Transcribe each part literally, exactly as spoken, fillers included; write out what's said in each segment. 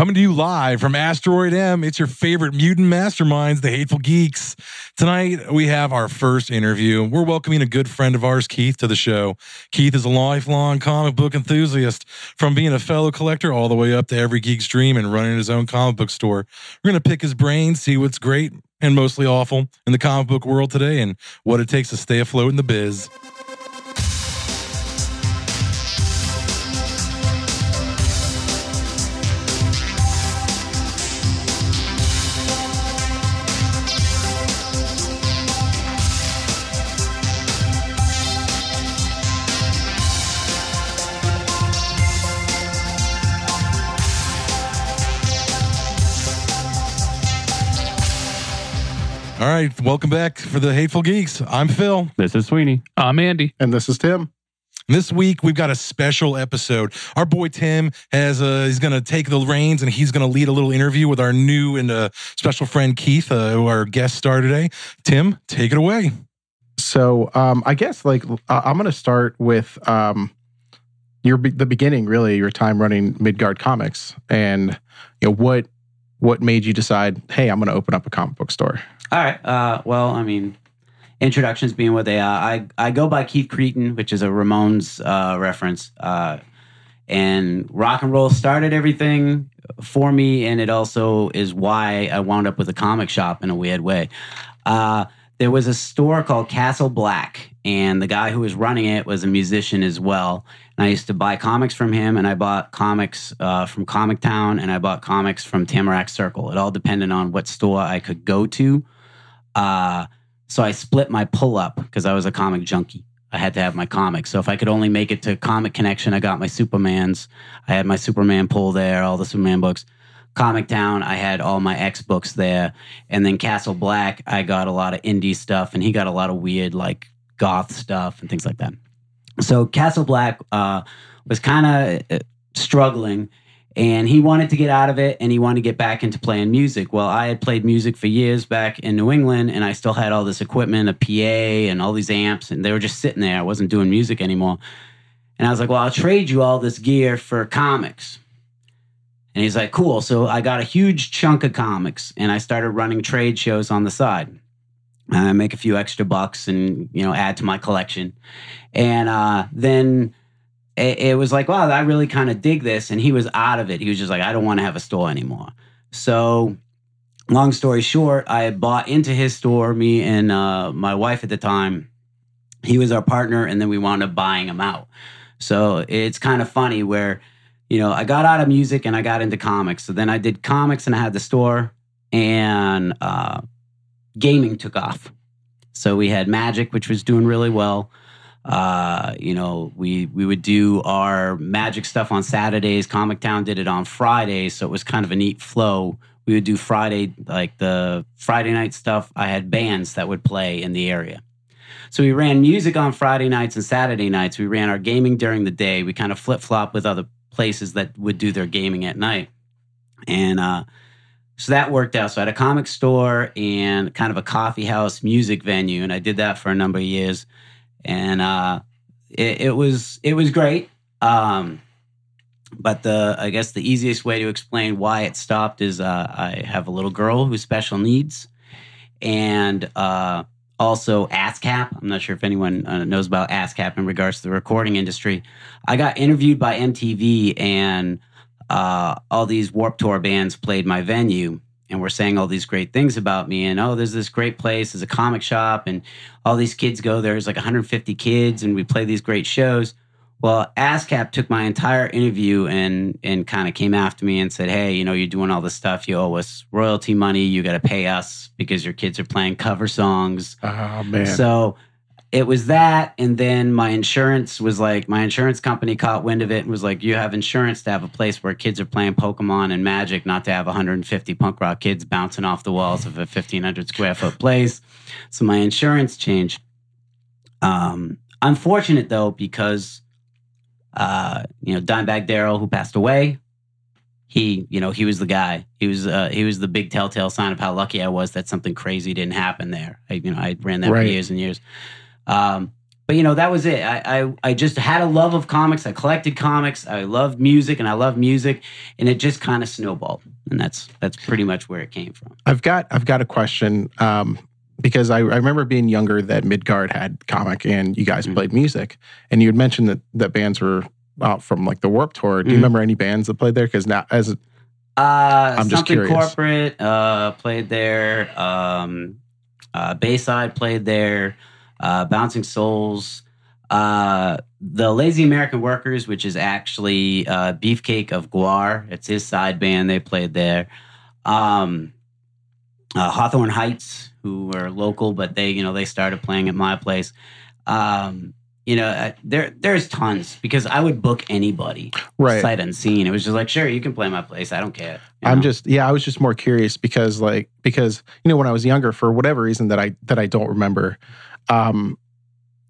Coming to you live from Asteroid M, it's your favorite mutant masterminds, the Hateful Geeks. Tonight, we have our first interview. We're welcoming a good friend of ours, Keith, to the show. Keith is a lifelong comic book enthusiast, from being a fellow collector all the way up to every geek's dream and running his own comic book store. We're going to pick his brain, see what's great and mostly awful in the comic book world today and what it takes to stay afloat in the biz. All right, welcome back for the Hateful Geeks. I'm Phil. This is Sweeney. I'm Andy. And this is Tim. This week, we've got a special episode. Our boy Tim has uh, he's going to take the reins, and he's going to lead a little interview with our new and uh, special friend, Keith, uh, our guest star today. Tim, take it away. So um, I guess like uh, I'm going to start with um, your be- the beginning, really, your time running Midgard Comics. And you know what what made you decide, hey, I'm going to open up a comic book store? All right. Uh, well, I mean, introductions being what they are. I, I go by Keith Cretin, which is a Ramones uh, reference. Uh, and rock and roll started everything for me, and it also is why I wound up with a comic shop in a weird way. Uh, there was a store called Castle Black, and the guy who was running it was a musician as well. And I used to buy comics from him, and I bought comics uh, from Comic Town, and I bought comics from Tamarack Circle. It all depended on what store I could go to. Uh, so I split my pull-up because I was a comic junkie. I had to have my comics. So if I could only make it to Comic Connection, I got my Supermans. I had my Superman pull there, all the Superman books. Comic Town, I had all my X books there. And then Castle Black, I got a lot of indie stuff, and he got a lot of weird, like, goth stuff and things like that. So Castle Black uh, was kind of struggling, and he wanted to get out of it, and he wanted to get back into playing music. Well, I had played music for years back in New England, and I still had all this equipment, a P A and all these amps, and they were just sitting there. I wasn't doing music anymore. And I was like, well, I'll trade you all this gear for comics. And he's like, cool. So I got a huge chunk of comics, and I started running trade shows on the side. And I make a few extra bucks and, you know, add to my collection. And uh, then... it was like, wow, I really kind of dig this. And he was out of it. He was just like, I don't want to have a store anymore. So long story short, I bought into his store, me and uh, my wife at the time. He was our partner, and then we wound up buying him out. So it's kind of funny where, you know, I got out of music and I got into comics. So then I did comics and I had the store, and uh, gaming took off. So we had Magic, which was doing really well. Uh, you know, we, we would do our Magic stuff on Saturdays. Comic Town did it on Fridays, so it was kind of a neat flow. We would do Friday, like the Friday night stuff. I had bands that would play in the area. So we ran music on Friday nights and Saturday nights. We ran our gaming during the day. We kind of flip-flop with other places that would do their gaming at night. And, uh, so that worked out. So I had a comic store and kind of a coffee house music venue, and I did that for a number of years. And uh, it, it was it was great, um, but the I guess the easiest way to explain why it stopped is uh, I have a little girl who's special needs, and uh, also ASCAP. I'm not sure if anyone uh, knows about ASCAP in regards to the recording industry. I got interviewed by M T V, and uh, all these Warped Tour bands played my venue. And we're saying all these great things about me. And, oh, there's this great place. There's a comic shop. And all these kids go there. There's like one hundred fifty kids. And we play these great shows. Well, ASCAP took my entire interview and and kind of came after me and said, hey, you know, you're doing all this stuff. You owe us royalty money. You got to pay us because your kids are playing cover songs. Oh, man. So it was that. And then my insurance was like, my insurance company caught wind of it and was like, you have insurance to have a place where kids are playing Pokemon and Magic, not to have one hundred fifty punk rock kids bouncing off the walls of a fifteen hundred square foot place. So my insurance changed. Um, unfortunate though, because, uh, you know, Dimebag Darrell, who passed away, he, you know, he was the guy. He was, uh, he was the big telltale sign of how lucky I was that something crazy didn't happen there. I, you know, I ran that right for years and years. Um, But, you know, that was it. I, I I just had a love of comics. I collected comics. I loved music, and I love music. And it just kind of snowballed. And that's that's pretty much where it came from. I've got I've got a question, um, because I, I remember being younger that Midgard had comic and you guys mm-hmm. played music. And you had mentioned that, that bands were out from, like, the Warped Tour. Do mm-hmm. you remember any bands that played there? Because now, as a, uh, I'm just curious. Something Corporate uh, played there. Um, uh, Bayside played there. Uh, Bouncing Souls, uh, the Lazy American Workers, which is actually uh, Beefcake of Guar. It's his side band. They played there. Um, uh, Hawthorne Heights, who are local, but they, you know, they started playing at my place. Um, you know, I, there there's tons, because I would book anybody, right, sight unseen. It was just like, sure, you can play my place. I don't care. You know? I'm just, yeah, I was just more curious because, like, because you know, when I was younger, for whatever reason that I that I don't remember. Um,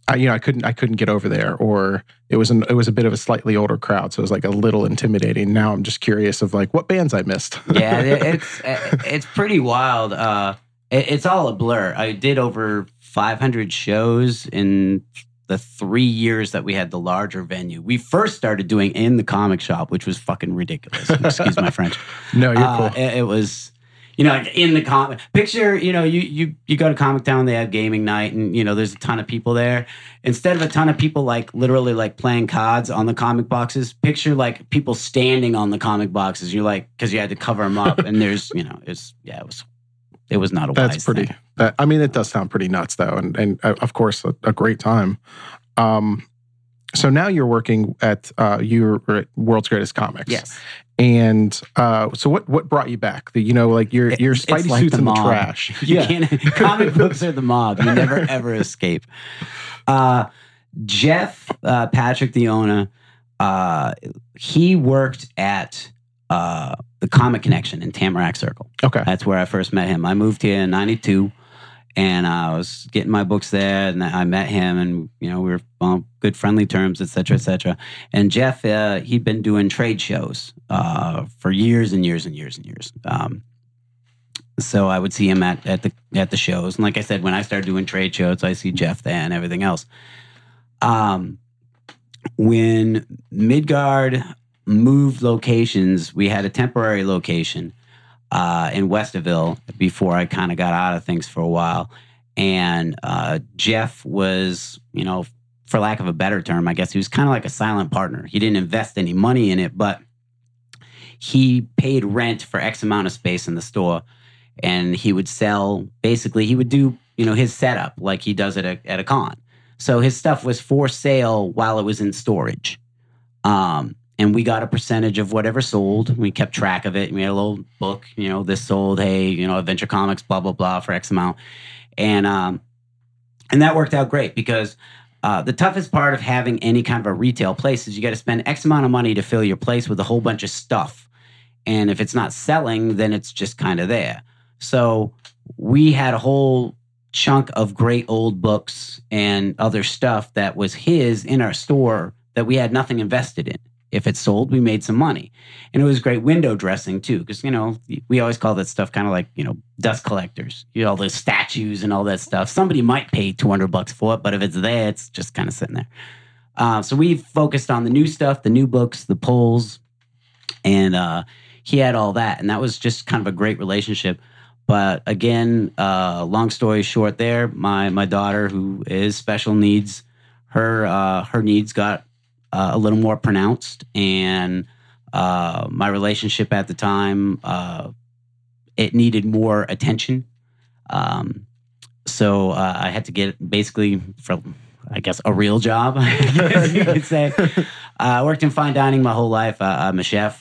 I, you know, I couldn't, I couldn't get over there, or it was an, it was a bit of a slightly older crowd, so it was like a little intimidating. Now I'm just curious of like what bands I missed. Yeah, it, it's it's pretty wild. Uh, it, it's all a blur. I did over five hundred shows in the three years that we had the larger venue. We first started doing in the comic shop, which was fucking ridiculous. Excuse my French. No, you're uh, cool. It, it was. You know, in the comic picture, you know, you, you you go to Comic Town, they have gaming night, and you know, there's a ton of people there. Instead of a ton of people like literally like playing C O Ds on the comic boxes, picture like people standing on the comic boxes. You're like, because you had to cover them up, and there's, you know, it's yeah, it was it was not a wise That's pretty. Thing. That, I mean, it does sound pretty nuts though, and and uh, of course a, a great time. Um, so now you're working at uh, you're at World's Greatest Comics. Yes. And uh, so, what, what brought you back? The, you know, like your your Spidey like suits the in the trash. You yeah, can't, comic books are the mob. You never ever escape. Uh, Jeff uh, Patrick Diona, uh, he worked at uh, the Comic Connection in Tamarack Circle. Okay, that's where I first met him. I moved here in ninety-two, and I was getting my books there, and I met him, and you know, we were on good friendly terms, et cetera, et cetera. And Jeff, uh, he'd been doing trade shows uh, for years and years and years and years. Um, so I would see him at, at the at the shows, and like I said, when I started doing trade shows, I see Jeff there and everything else. Um, when Midgard moved locations, we had a temporary location Uh, in Westerville before I kind of got out of things for a while. And uh, Jeff was, you know, for lack of a better term, I guess he was kind of like a silent partner. He didn't invest any money in it, but he paid rent for X amount of space in the store. And he would sell, basically, he would do, you know, his setup like he does at a, at a con. So his stuff was for sale while it was in storage. Um And we got a percentage of whatever sold. We kept track of it. And we had a little book, you know, this sold, hey, you know, Adventure Comics, blah, blah, blah, for X amount. And um, and that worked out great because uh, the toughest part of having any kind of a retail place is you got to spend X amount of money to fill your place with a whole bunch of stuff. And if it's not selling, then it's just kind of there. So we had a whole chunk of great old books and other stuff that was his in our store that we had nothing invested in. If it sold, we made some money. And it was great window dressing, too, because, you know, we always call that stuff kind of like, you know, dust collectors. You know, all those statues and all that stuff. Somebody might pay two hundred bucks for it, but if it's there, it's just kind of sitting there. Uh, so we focused on the new stuff, the new books, the polls, and uh, he had all that. And that was just kind of a great relationship. But again, uh, long story short there, my my daughter, who is special needs, her uh, her needs got Uh, a little more pronounced, and uh, my relationship at the time, uh, it needed more attention. Um, so uh, I had to get basically, for I guess, a real job, you could say. Uh, I worked in fine dining my whole life. Uh, I'm a chef.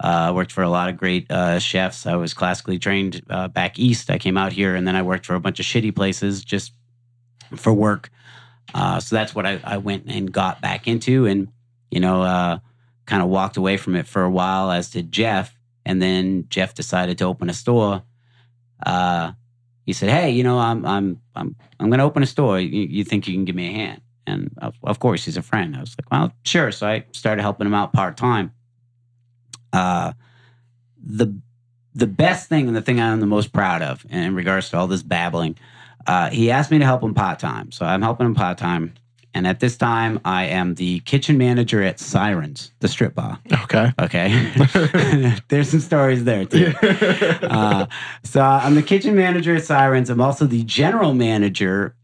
I uh, worked for a lot of great uh, chefs. I was classically trained uh, back east. I came out here, and then I worked for a bunch of shitty places just for work. Uh, so that's what I, I went and got back into, and, you know, uh, kind of walked away from it for a while, as did Jeff. And then Jeff decided to open a store. Uh, he said, hey, you know, I'm I'm I'm I'm going to open a store. You, you think you can give me a hand? And of, of course, he's a friend. I was like, well, sure. So I started helping him out part time. Uh, the the best thing and the thing I'm the most proud of in regards to all this babbling. Uh, he asked me to help him part-time, so I'm helping him part-time, And at this time, I am the kitchen manager at Sirens, the strip bar. Okay. Okay. There's some stories there, too. Uh, so I'm the kitchen manager at Sirens. I'm also the general manager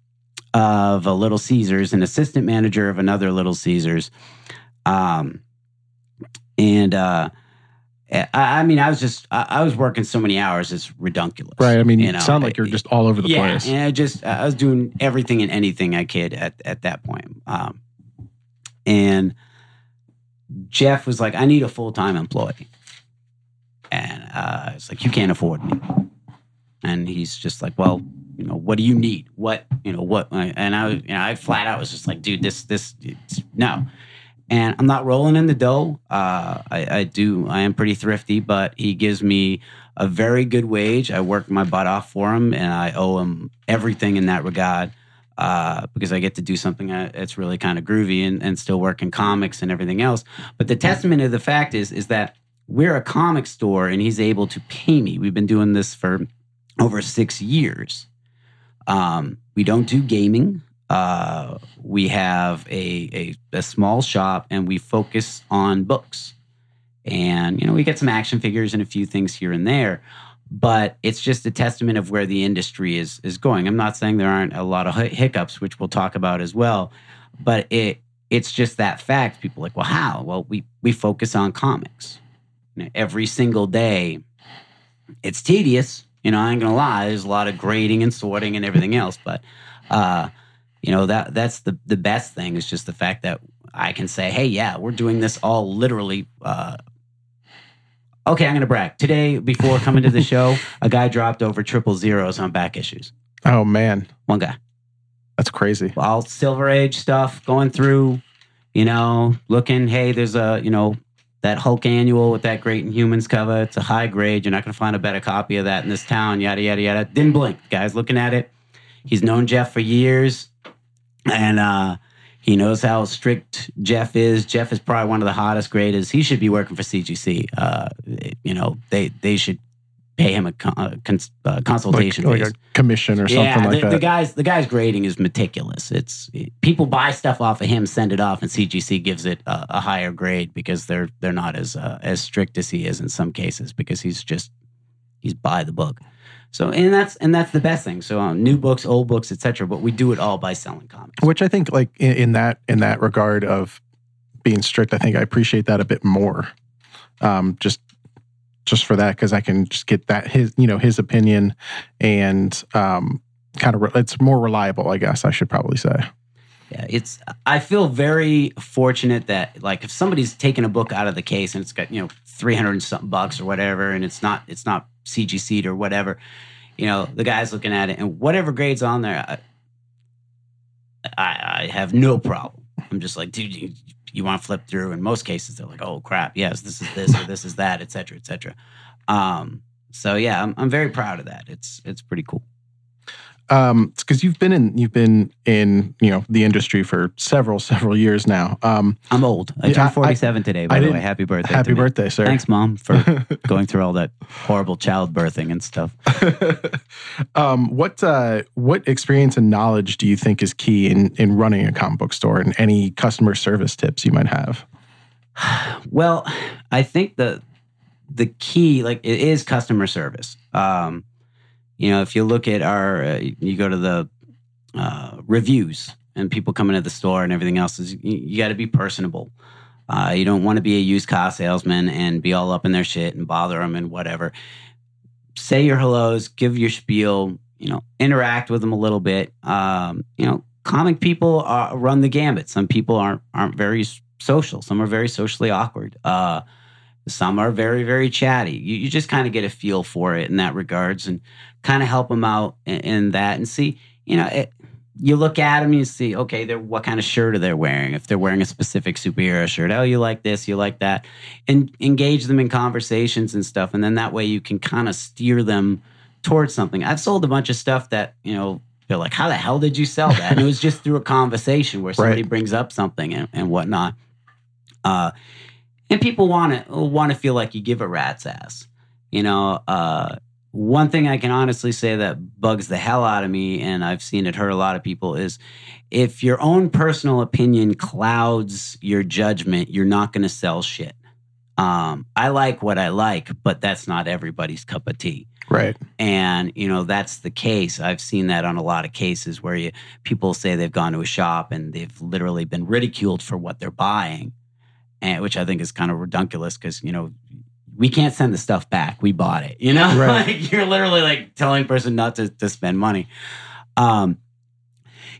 of a Little Caesars and assistant manager of another Little Caesars. Um, and, uh, I, I mean, I was just, I, I was working so many hours, it's redunculous. Right. I mean, you know? It sounded like you're just all over the yeah, place. Yeah, and I just, I was doing everything and anything I could at, at that point. Um, and Jeff was like, I need a full-time employee. And uh, it's like, you can't afford me. And he's just like, well, you know, what do you need? What, you know, what? And I, you know, I flat out was just like, dude, this, this, it's, no. And I'm not rolling in the dough. Uh, I, I do. I am pretty thrifty, but he gives me a very good wage. I work my butt off for him, and I owe him everything in that regard uh, because I get to do something that's really kind of groovy and, and still work in comics and everything else. But the testament of the fact is, is that we're a comic store, and he's able to pay me. We've been doing this for over six years. Um, we don't do gaming. Uh, we have a, a, a small shop, and we focus on books, and, you know, we get some action figures and a few things here and there, but it's just a testament of where the industry is, is going. I'm not saying there aren't a lot of hiccups, which we'll talk about as well, but it, it's just that fact. People are like, well, how? Well, we, we focus on comics, you know, every single day. It's tedious. You know, I ain't gonna lie. There's a lot of grading and sorting and everything else, but, uh, You know, that that's the, the best thing is just the fact that I can say, hey, yeah, we're doing this all literally. Uh, okay, I'm going to brag. Today, before coming to the show, a guy dropped over triple zeros on back issues. Oh, man. One guy. That's crazy. All Silver Age stuff going through, you know, looking, hey, there's a, you know, that Hulk annual with that Great Inhumans cover. It's a high grade. You're not going to find a better copy of that in this town, yada, yada, yada. Didn't blink. Guy's looking at it. He's known Jeff for years. And uh, he knows how strict Jeff is. Jeff is probably one of the hottest graders. He should be working for C G C. Uh, you know, they, they should pay him a, con- a cons- uh, consultation, like, like a commission or something yeah, like the, that. The guy's the guy's grading is meticulous. It's it, people buy stuff off of him, send it off, and C G C gives it a, a higher grade because they're they're not as uh, as strict as he is in some cases because he's just he's by the book. So and that's and that's the best thing. So um, new books, old books, et cetera. But we do it all by selling comics, which I think, like in, in that in that regard of being strict, I think I appreciate that a bit more. Um, just just for that, because I can just get that his you know his opinion and um, kind of re- it's more reliable, I guess I should probably say. Yeah, it's. I feel very fortunate that like if somebody's taking a book out of the case and it's got you know three hundred and something bucks or whatever, and it's not it's not. C G C'd or whatever, you know, the guy's looking at it and whatever grade's on there, I I, I have no problem. I'm just like, dude, you, you want to flip through? In most cases, they're like, oh crap, yes, this is this or this is that, et cetera, et cetera. Um, so yeah, I'm I'm very proud of that. It's it's pretty cool. Um, it's because you've been in you've been in you know the industry for several several years now. Um, I'm old. I turned forty-seven I, today. By I the way, happy birthday! Happy to birthday, me. Sir! Thanks, Mom, for going through all that horrible childbirthing and stuff. um, what uh, what experience and knowledge do you think is key in in running a comic book store, and any customer service tips you might have? Well, I think the the key like it is customer service. Um, You know, if you look at our, uh, you go to the uh, reviews and people coming to the store and everything else, is you, you got to be personable. Uh, you don't want to be a used car salesman and be all up in their shit and bother them and whatever. Say your hellos, give your spiel, you know, interact with them a little bit. Um, you know, comic people are, run the gambit. Some people aren't aren't very social. Some are very socially awkward. Uh, some are very, very chatty. You, you just kind of get a feel for it in that regards and kind of help them out in, in that and see, you know, it, you look at them and you see, okay, they're what kind of shirt are they wearing? If they're wearing a specific superhero shirt, oh, you like this, you like that. And engage them in conversations and stuff. And then that way you can kind of steer them towards something. I've sold a bunch of stuff that, you know, they're like, how the hell did you sell that? And it was just through a conversation where somebody right. brings up something and, and whatnot. Uh, And people want to want to feel like you give a rat's ass, you know. Uh, one thing I can honestly say that bugs the hell out of me, and I've seen it hurt a lot of people, is if your own personal opinion clouds your judgment, you're not going to sell shit. Um, I like what I like, but that's not everybody's cup of tea. Right. And, you know, that's the case. I've seen that on a lot of cases where you, people say they've gone to a shop and they've literally been ridiculed for what they're buying, and which I think is kind of redundant because, you know, we can't send the stuff back. We bought it, you know? Right. Like, you're literally like telling a person not to, to spend money. Um,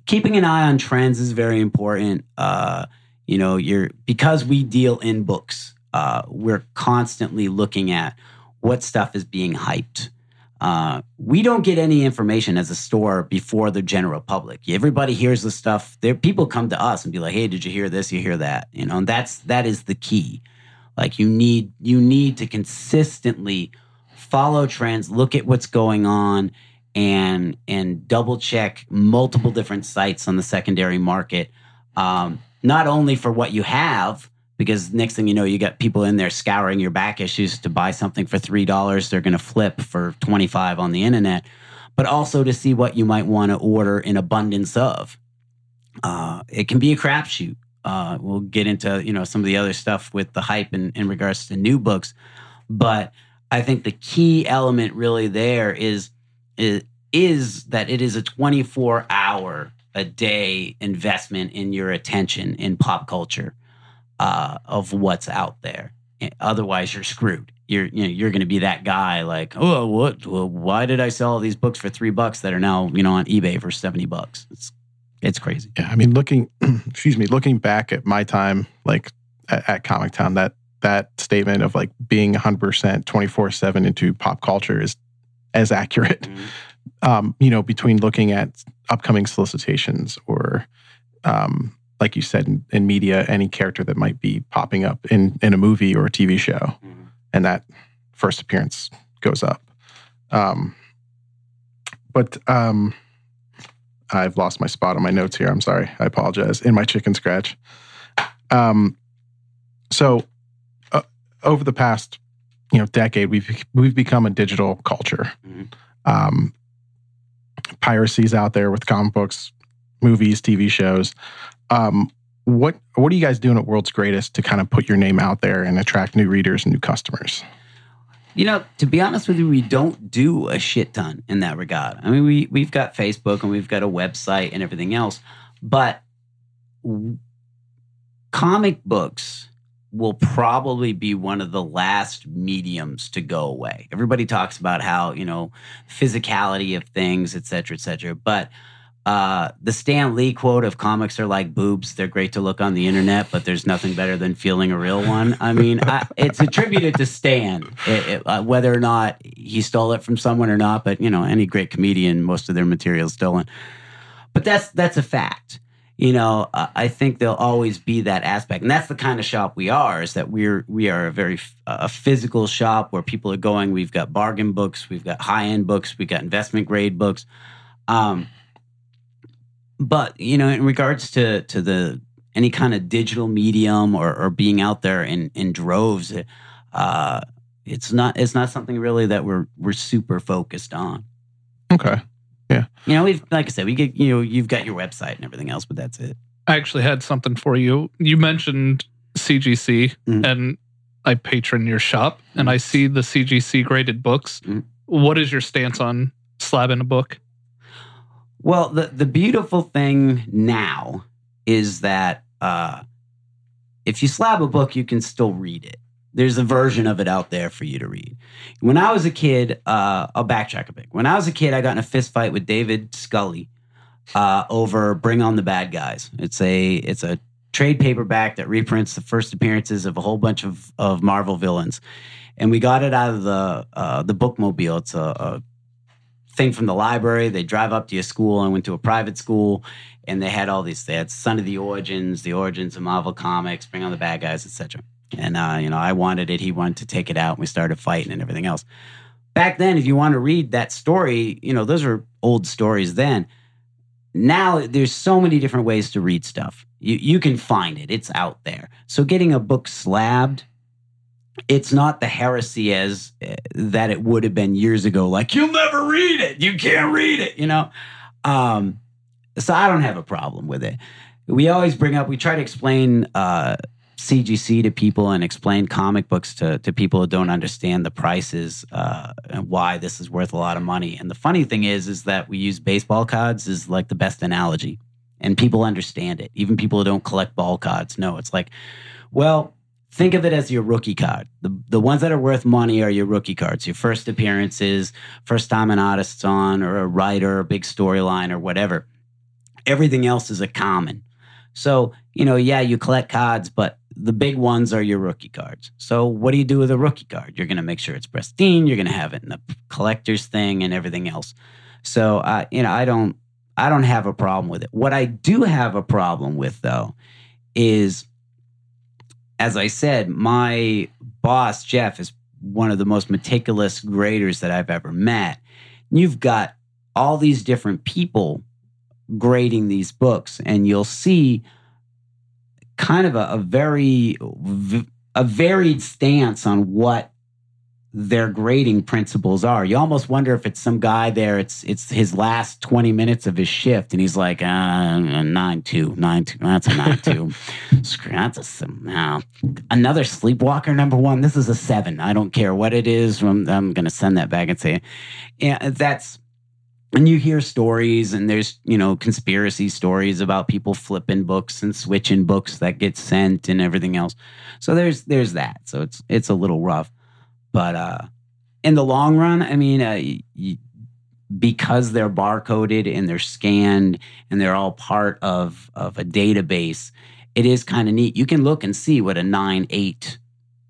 keeping an eye on trends is very important. Uh, you know, you're because we deal in books, uh, we're constantly looking at what stuff is being hyped. Uh, we don't get any information as a store before the general public. Everybody hears the stuff. There, people come to us and be like, "Hey, did you hear this? You hear that?" You know, and that's that is the key. Like you need you need to consistently follow trends, look at what's going on, and and double check multiple different sites on the secondary market. Um, not only for what you have, because next thing you know, you got people in there scouring your back issues to buy something for three dollars they're going to flip for twenty-five dollars on the internet, but also to see what you might want to order in abundance of. Uh, it can be a crapshoot. Uh, we'll get into, you know, some of the other stuff with the hype in, in regards to new books. But I think the key element really there is, is, is that it is a twenty-four hour a day investment in your attention in pop culture. Uh, of what's out there. Otherwise, you're screwed. You're you know, you're going to be that guy like, oh, what? Well, why did I sell all these books for three bucks that are now you know on eBay for seventy bucks? It's it's crazy. Yeah, I mean, looking, excuse me, looking back at my time, like at, at Comic Con, that that statement of like being one hundred percent twenty-four seven into pop culture is as accurate. Mm-hmm. Um, you know, between looking at upcoming solicitations or. Um, Like you said, in, in media, any character that might be popping up in, in a movie or a T V show, mm-hmm. and that first appearance goes up. Um, but um, I've lost my spot on my notes here. I'm sorry. I apologize. In my chicken scratch. Um, so uh, over the past you know decade, we've we've become a digital culture. Mm-hmm. Um, piracy's out there with comic books, movies, T V shows. Um, what what are you guys doing at World's Greatest to kind of put your name out there and attract new readers and new customers? You know, to be honest with you, we don't do a shit ton in that regard. I mean, we, we've got Facebook and we've got a website and everything else, but w- comic books will probably be one of the last mediums to go away. Everybody talks about how, you know, physicality of things, et cetera, et cetera, but... Uh, the Stan Lee quote of comics are like boobs. They're great to look on the internet, but there's nothing better than feeling a real one. I mean, I, it's attributed to Stan, it, it, uh, whether or not he stole it from someone or not, but you know, any great comedian, most of their material is stolen, but that's, that's a fact. You know, uh, I think there'll always be that aspect. And that's the kind of shop we are, is that we're, we are a very, f- a physical shop where people are going, we've got bargain books, we've got high-end books, we've got investment grade books. Um, But, you know, in regards to, to the any kind of digital medium or, or being out there in, in droves, uh, it's not it's not something really that we're we're super focused on. Okay. Yeah. You know, we've like I said, we get you know, you've got your website and everything else, but that's it. I actually had something for you. You mentioned C G C mm-hmm. and I patron your shop mm-hmm. and I see the C G C graded books. Mm-hmm. What is your stance on slabbing a book? Well, the, the beautiful thing now is that uh, if you slab a book, you can still read it. There's a version of it out there for you to read. When I was a kid, uh, I'll backtrack a bit. When I was a kid, I got in a fist fight with David Scully uh, over Bring on the Bad Guys. It's a it's a trade paperback that reprints the first appearances of a whole bunch of, of Marvel villains. And we got it out of the, uh, the Bookmobile. It's a... a thing from the library. They drive up to your school. I went to a private school and they had all these, they had Son of the Origins, the Origins of Marvel Comics, Bring on the Bad Guys, et cetera. And, uh, you know, I wanted it. He wanted to take it out and we started fighting and everything else. Back then, if you want to read that story, you know, those are old stories then. Now there's so many different ways to read stuff. You, you can find it. It's out there. So getting a book slabbed it's not the heresy as that it would have been years ago. Like, you'll never read it. You can't read it, you know? Um, so I don't have a problem with it. We always bring up, we try to explain uh, C G C to people and explain comic books to, to people who don't understand the prices uh, and why this is worth a lot of money. And the funny thing is, is that we use baseball cards as like the best analogy. And people understand it. Even people who don't collect ball cards know. It's like, well, think of it as your rookie card. The the ones that are worth money are your rookie cards, your first appearances, first time an artist's on, or a writer, a big storyline, or whatever. Everything else is a common. So, you know, yeah, you collect cards, but the big ones are your rookie cards. So what do you do with a rookie card? You're going to make sure it's pristine. You're going to have it in the collector's thing and everything else. So, uh, you know, I don't, I don't have a problem with it. What I do have a problem with, though, is, as I said, my boss, Jeff, is one of the most meticulous graders that I've ever met. You've got all these different people grading these books, and you'll see kind of a, a very a varied stance on what their grading principles are. You almost wonder if it's some guy there, it's it's his last twenty minutes of his shift, and he's like, uh, nine two, nine two, that's a nine two. Screw, that's a, no. Another Sleepwalker number one, this is a seven. I don't care what it is, I'm, I'm going to send that back and say, yeah, that's, and you hear stories, and there's, you know, conspiracy stories about people flipping books and switching books that get sent and everything else. So there's there's that. So it's it's a little rough. But uh, in the long run, I mean, uh, you, because they're barcoded and they're scanned and they're all part of, of a database, it is kind of neat. You can look and see what a nine eight,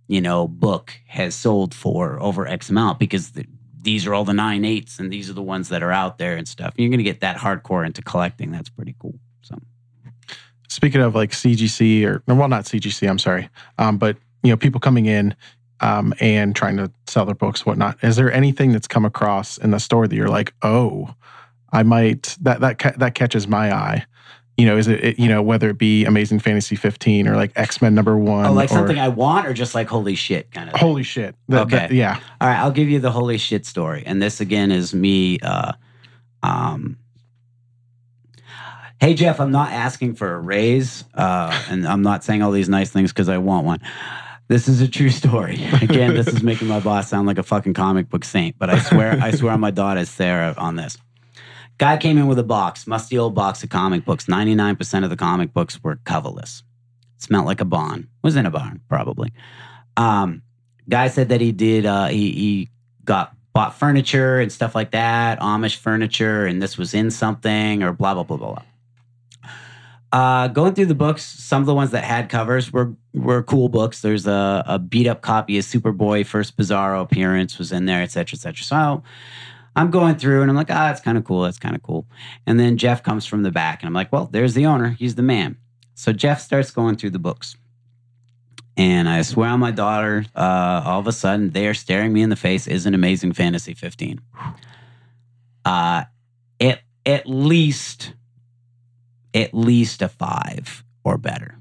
you know, book has sold for over X amount, because the, these are all the nine eights and these are the ones that are out there and stuff. You're going to get that hardcore into collecting. That's pretty cool. So, speaking of like C G C or, well, not C G C, I'm sorry, um, but, you know, people coming in, Um, and trying to sell their books, whatnot. Is there anything that's come across in the store that you're like, oh, I might, that that ca- that catches my eye? You know, is it, it, you know, whether it be Amazing Fantasy fifteen or like X-Men number one? Oh, like or, something I want, or just like holy shit kind of thing? Holy shit. The, okay. The, yeah. All right. I'll give you the holy shit story. And this again is me. Uh, um, hey, Jeff, I'm not asking for a raise. Uh, and I'm not saying all these nice things because I want one. This is a true story. Again, this is making my boss sound like a fucking comic book saint, but I swear, I swear on my daughter Sarah on this. Guy came in with a box, musty old box of comic books. ninety-nine percent of the comic books were coverless. Smelled like a barn. Was in a barn, probably. Um, guy said that he did, uh, he, he got bought furniture and stuff like that, Amish furniture, and this was in something, or blah, blah, blah, blah, blah. Uh, going through the books, some of the ones that had covers were were cool books. There's a, a beat-up copy of Superboy, first Bizarro appearance was in there, et cetera, et cetera. So I'm going through, and I'm like, ah, that's kind of cool, that's kind of cool. And then Jeff comes from the back, and I'm like, well, there's the owner. He's the man. So Jeff starts going through the books. And I swear on my daughter, uh, all of a sudden, they are staring me in the face, is an Amazing Fantasy fifteen. Uh, it, at least... at least a five or better,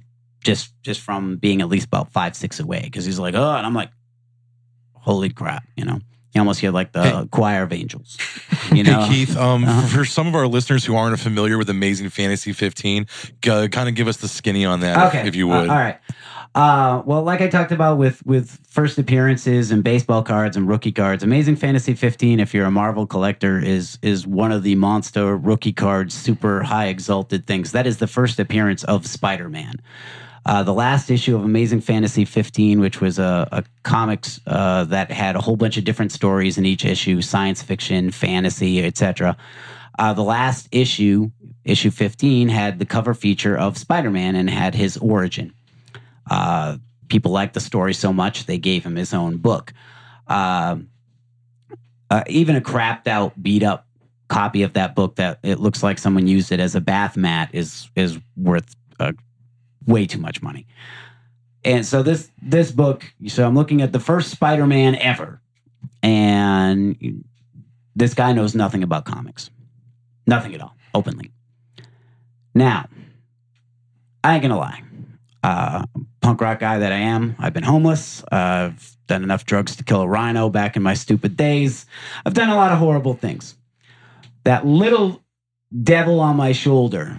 just just from being at least about five, six away. Because he's like, oh, and I'm like, holy crap, you know. You almost hear like the hey. choir of angels, you know. Hey, Keith, um, uh-huh. for some of our listeners who aren't familiar with Amazing Fantasy fifteen, uh, kind of give us the skinny on that, okay. if, if you would. Uh, all right. Uh, well, like I talked about with, with first appearances and baseball cards and rookie cards, Amazing Fantasy fifteen, if you're a Marvel collector, is is one of the monster rookie cards, super high exalted things. That is the first appearance of Spider-Man. Uh, the last issue of Amazing Fantasy fifteen, which was a, a comics uh, that had a whole bunch of different stories in each issue, science fiction, fantasy, et cetera. Uh, the last issue, issue fifteen, had the cover feature of Spider-Man and had his origin. Uh, people liked the story so much, they gave him his own book. Uh, uh, even a crapped out, beat up copy of that book that it looks like someone used it as a bath mat is is worth uh, way too much money. And so this this book, so I'm looking at the first Spider-Man ever, and this guy knows nothing about comics. Nothing at all, openly. Now, I ain't gonna lie. uh, punk rock guy that I am, I've been homeless. Uh, I've done enough drugs to kill a rhino back in my stupid days. I've done a lot of horrible things. That little devil on my shoulder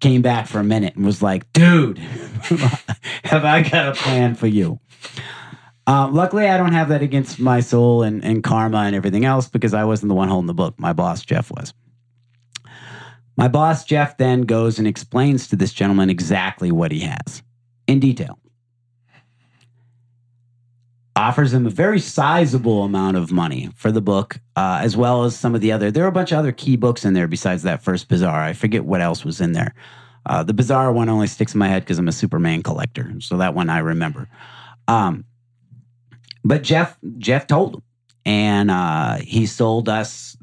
came back for a minute and was like, dude, have I got a plan for you? Uh, luckily, I don't have that against my soul and, and karma and everything else because I wasn't the one holding the book. My boss, Jeff, was. My boss, Jeff, then goes and explains to this gentleman exactly what he has in detail. Offers him a very sizable amount of money for the book, uh, as well as some of the other. There are a bunch of other key books in there besides that first Bazaar. I forget what else was in there. Uh, the Bazaar one only sticks in my head because I'm a Superman collector, so that one I remember. Um, But Jeff Jeff told him, and uh, he sold us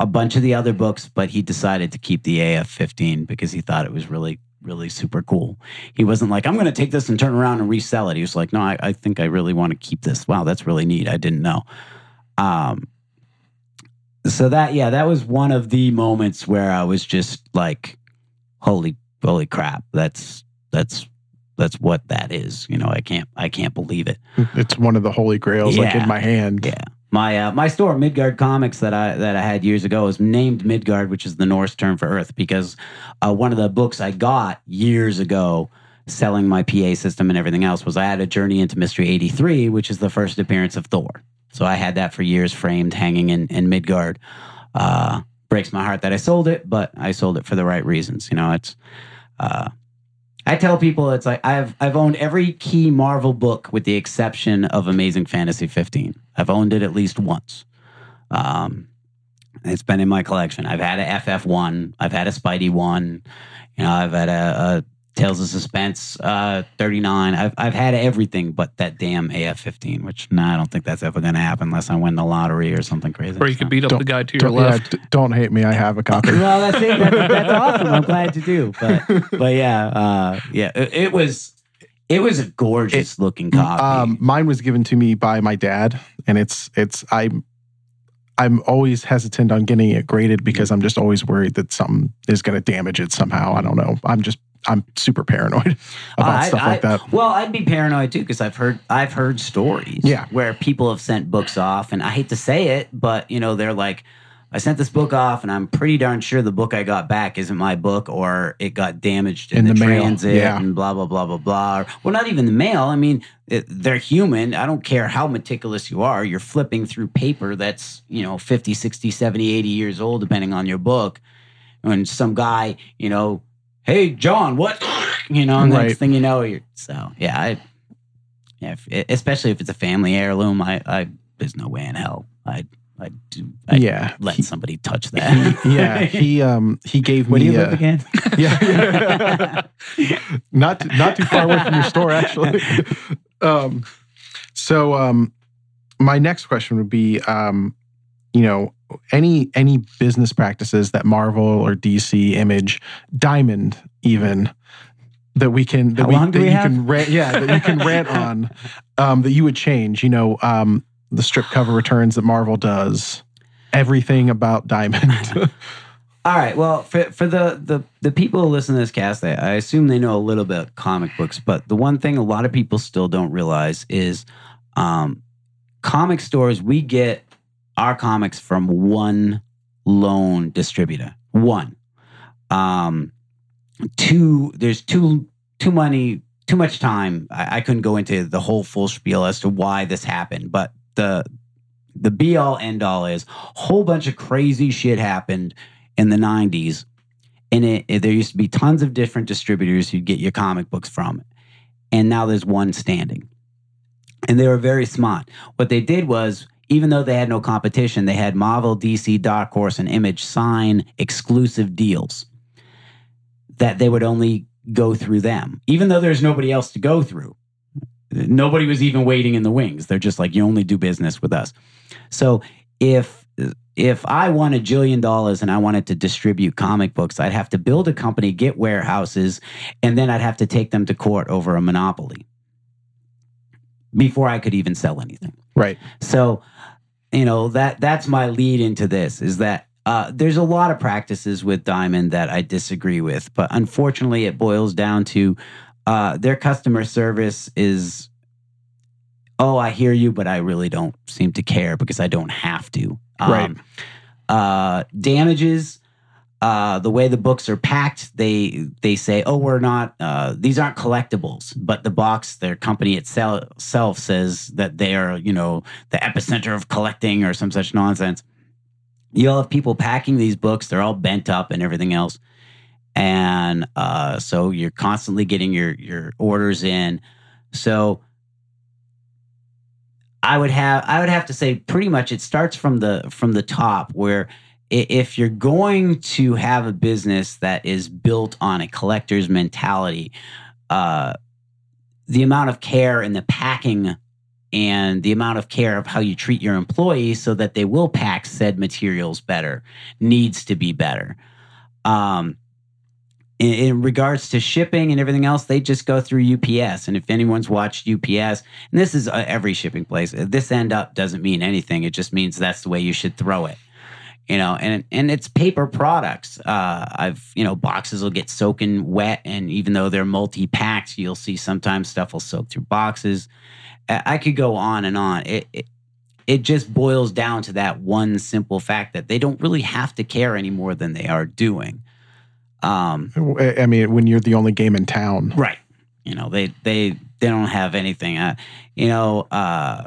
a bunch of the other books, but he decided to keep the A F fifteen because he thought it was really, really super cool. He wasn't like, I'm going to take this and turn around and resell it. He was like, no, I, I think I really want to keep this. Wow, that's really neat. I didn't know. Um, so that, yeah, that was one of the moments where I was just like, holy, holy crap. That's, that's, That's what that is. You know, I can't, I can't believe it. It's one of the holy grails, yeah, like in my hand. Yeah. My, uh, my store, Midgard Comics, that I, that I had years ago is named Midgard, which is the Norse term for earth, because uh, one of the books I got years ago selling my P A system and everything else was I had A Journey into Mystery eighty-three, which is the first appearance of Thor. So I had that for years framed, hanging in, in Midgard. Uh, breaks my heart that I sold it, but I sold it for the right reasons. You know, it's, uh, I tell people it's like I've I've owned every key Marvel book with the exception of Amazing Fantasy fifteen. I've owned it at least once. Um, it's been in my collection. I've had a F F one. I've had a Spidey one. You know, I've had a, a Tales of Suspense uh, thirty-nine. I've I've had everything but that damn A F fifteen. Which nah, I don't think that's ever going to happen unless I win the lottery or something crazy. Or you could beat up don't, the guy to your left. Yeah, don't hate me. I have a copy. Well, that's it. That's, that's awesome. I'm glad to do. But but yeah, uh, yeah. It, it was it was a gorgeous it, looking copy. Um, mine was given to me by my dad, and it's it's I. I'm always hesitant on getting it graded because I'm just always worried that something is going to damage it somehow. I don't know. I'm just, I'm super paranoid about uh, stuff I, like that. Well, I'd be paranoid too because I've heard, I've heard stories yeah. where people have sent books off, and I hate to say it, but you know, they're like, I sent this book off and I'm pretty darn sure the book I got back isn't my book, or it got damaged in, in the, the transit mail, yeah. and blah, blah, blah, blah, blah. Or, well, not even the mail. I mean, it, they're human. I don't care how meticulous you are. You're flipping through paper that's, you know, fifty, sixty, seventy, eighty years old, depending on your book. And some guy, you know, hey, John, what? You know, and right. next thing you know, you're, so yeah. I, yeah if, especially if it's a family heirloom, I, I there's no way in hell I'd. I do. I yeah, let he, somebody touch that. He, yeah, he um he gave Where me. Where do you uh, live again? Yeah, yeah. not not too far away from your store, actually. Um, so um, my next question would be um, you know, any any business practices that Marvel or D C, Image, Diamond, even that we can that How we, long do that we you have? can rant, yeah that you can rant on um, that you would change. You know. Um, The strip cover returns that Marvel does, everything about Diamond. All right. Well, for for the, the, the people who listen to this cast, I, I assume they know a little about comic books, but the one thing a lot of people still don't realize is um, comic stores, we get our comics from one lone distributor. One. Um, two, there's too, too many, too much time. I, I couldn't go into the whole full spiel as to why this happened, but The the be all end all is a whole bunch of crazy shit happened in the nineties, and it, it, there used to be tons of different distributors you'd get your comic books from, and now there's one standing. And they were very smart. What they did was, even though they had no competition, they had Marvel, D C, Dark Horse, and Image sign exclusive deals that they would only go through them, even though there's nobody else to go through. Nobody was even waiting in the wings. They're just like, you only do business with us. So if if I won a jillion dollars and I wanted to distribute comic books, I'd have to build a company, get warehouses, and then I'd have to take them to court over a monopoly before I could even sell anything. Right. So, you know, that that's my lead into this, is that uh, there's a lot of practices with Diamond that I disagree with, but unfortunately it boils down to uh, their customer service is, oh, I hear you, but I really don't seem to care because I don't have to. Right. Um, uh, damages, uh, the way the books are packed, they they say, oh, we're not, uh, these aren't collectibles. But the box, their company itself, itself says that they are, you know, the epicenter of collecting or some such nonsense. You'll have people packing these books. They're all bent up and everything else. And uh, so you're constantly getting your, your orders in. So I would have I would have to say pretty much it starts from the from the top, where if you're going to have a business that is built on a collector's mentality, uh, the amount of care in the packing and the amount of care of how you treat your employees so that they will pack said materials better needs to be better. Um, in, in regards to shipping and everything else, they just go through U P S. And if anyone's watched U P S, and this is every shipping place, this end up doesn't mean anything. It just means that's the way you should throw it. You know, and and it's paper products. Uh, I've, you know, boxes will get soaking wet, and even though they're multi-packed, you'll see sometimes stuff will soak through boxes. I could go on and on. It, it it just boils down to that one simple fact that they don't really have to care any more than they are doing. Um, I mean, when you're the only game in town, right? You know, they they they don't have anything. Uh, you know. Uh,